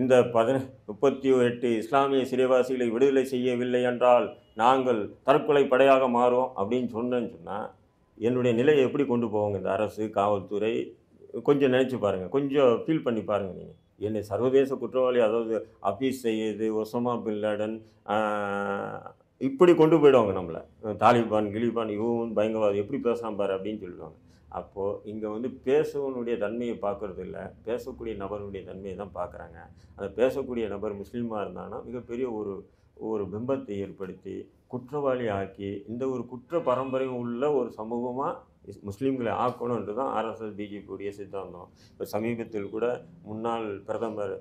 இந்த பதின முப்பத்தி எட்டு இஸ்லாமிய சிறைவாசிகளை விடுதலை செய்யவில்லை என்றால் நாங்கள் தற்கொலை படையாக மாறும் அப்படின்னு சொன்னேன்னு சொன்னால் என்னுடைய நிலையை எப்படி கொண்டு போவாங்க இந்த அரசு காவல்துறை? கொஞ்சம் நினச்சி பாருங்கள், கொஞ்சம் ஃபீல் பண்ணி பாருங்கள். நீங்கள் என்னை சர்வதேச குற்றவாளி, அதாவது Hafeez Syed, Osama bin Laden, இப்படி கொண்டு போயிடுவாங்க நம்மளை. தாலிபான் கிலிபான் இவன் பயங்கரவாதி எப்படி பேசலாம் பாரு அப்படின்னு சொல்லிடுவாங்க. அப்போது இங்கே வந்து பேசுவனுடைய தன்மையை பார்க்குறது இல்லை, பேசக்கூடிய நபருடைய தன்மையை தான் பார்க்குறாங்க. அந்த பேசக்கூடிய நபர் முஸ்லீமாக இருந்தாங்கன்னா மிகப்பெரிய ஒரு ஒரு பிம்பத்தை ஏற்படுத்தி குற்றவாளி ஆக்கி இந்த ஒரு குற்ற பரம்பரையும் உள்ள ஒரு சமூகமாக முஸ்லீம்களை ஆக்கணுன்றது தான் ஆர்எஸ்எஸ் பிஜேபியுடைய சித்தாந்தம். இப்போ சமீபத்தில் கூட முன்னாள் பிரதமர்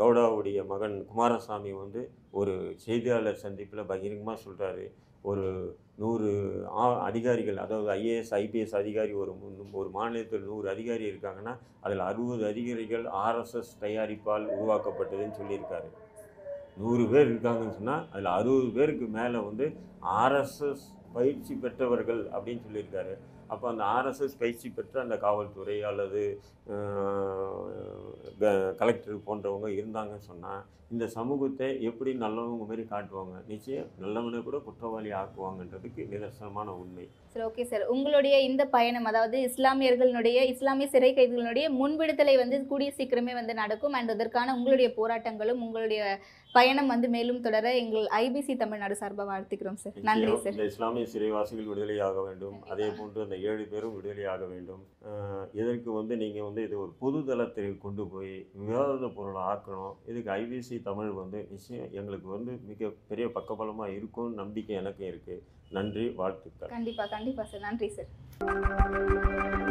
கவுடாவுடைய மகன் குமாரசாமி வந்து ஒரு செய்தியாளர் சந்திப்பில் பகிரங்கமாக சொல்கிறாரு, ஒரு நூறு ஆ அதிகாரிகள், அதாவது ஐஏஎஸ் ஐபிஎஸ் அதிகாரி, ஒரு ஒரு மாநிலத்தில் நூறு அதிகாரி இருக்காங்கன்னா அதில் அறுபது அதிகாரிகள் ஆர்எஸ்எஸ் தயாரிப்பால் உருவாக்கப்பட்டதுன்னு சொல்லியிருக்காரு. நூறு பேர் இருக்காங்கன்னு சொன்னால் அதில் அறுபது பேருக்கு மேலே வந்து ஆர்எஸ்எஸ் பயிற்சி பெற்றவர்கள் அப்படின்னு சொல்லியிருக்காரு. அப்போ அந்த ஆர்எஸ்எஸ் பயிற்சி பெற்ற அந்த காவல்துறை அல்லது கலெக்டர் போன்றவங்க இருந்தாங்கன்னு சொன்னால் இந்த சமூகத்தை எப்படி நல்லவங்க மாரி காட்டுவாங்க, நிச்சயம் நல்லவனை கூட குற்றவாளி ஆக்குவாங்கன்றதுக்கு நிதர்சனமான உண்மை. சரி, ஓகே சார், உங்களுடைய இந்த பயணம், அதாவது இஸ்லாமியர்களுடைய இஸ்லாமிய சிறை கைதிகளுடைய முன்விடுதலை வந்து கூடிய சீக்கிரமே வந்து நடக்கும் அண்ட் அதற்கான உங்களுடைய போராட்டங்களும் உங்களுடைய பயணம் வந்து மேலும் தொடர எங்கள் ஐபிசி தமிழ்நாடு சார்பாக வாழ்த்துக்கிறோம் சார். நன்றி சார். இந்த இஸ்லாமிய சிறைவாசிகள் விடுதலை ஆக வேண்டும், அதே போன்று அந்த ஏழு பேரும் விடுதலை ஆக வேண்டும். இதற்கு வந்து நீங்கள் வந்து இது ஒரு பொது தளத்தை கொண்டு போய் விவாத பொருளை ஆக்கணும். இதுக்கு ஐபிசி தமிழ் வந்து நிச்சயம் எங்களுக்கு வந்து மிக பெரிய பக்கபலமாக இருக்கும் நம்பிக்கை எனக்கு இருக்குது. நன்றி, வாழ்த்துக்கள். கண்டிப்பாக கண்டிப்பாக சார். நன்றி சார்.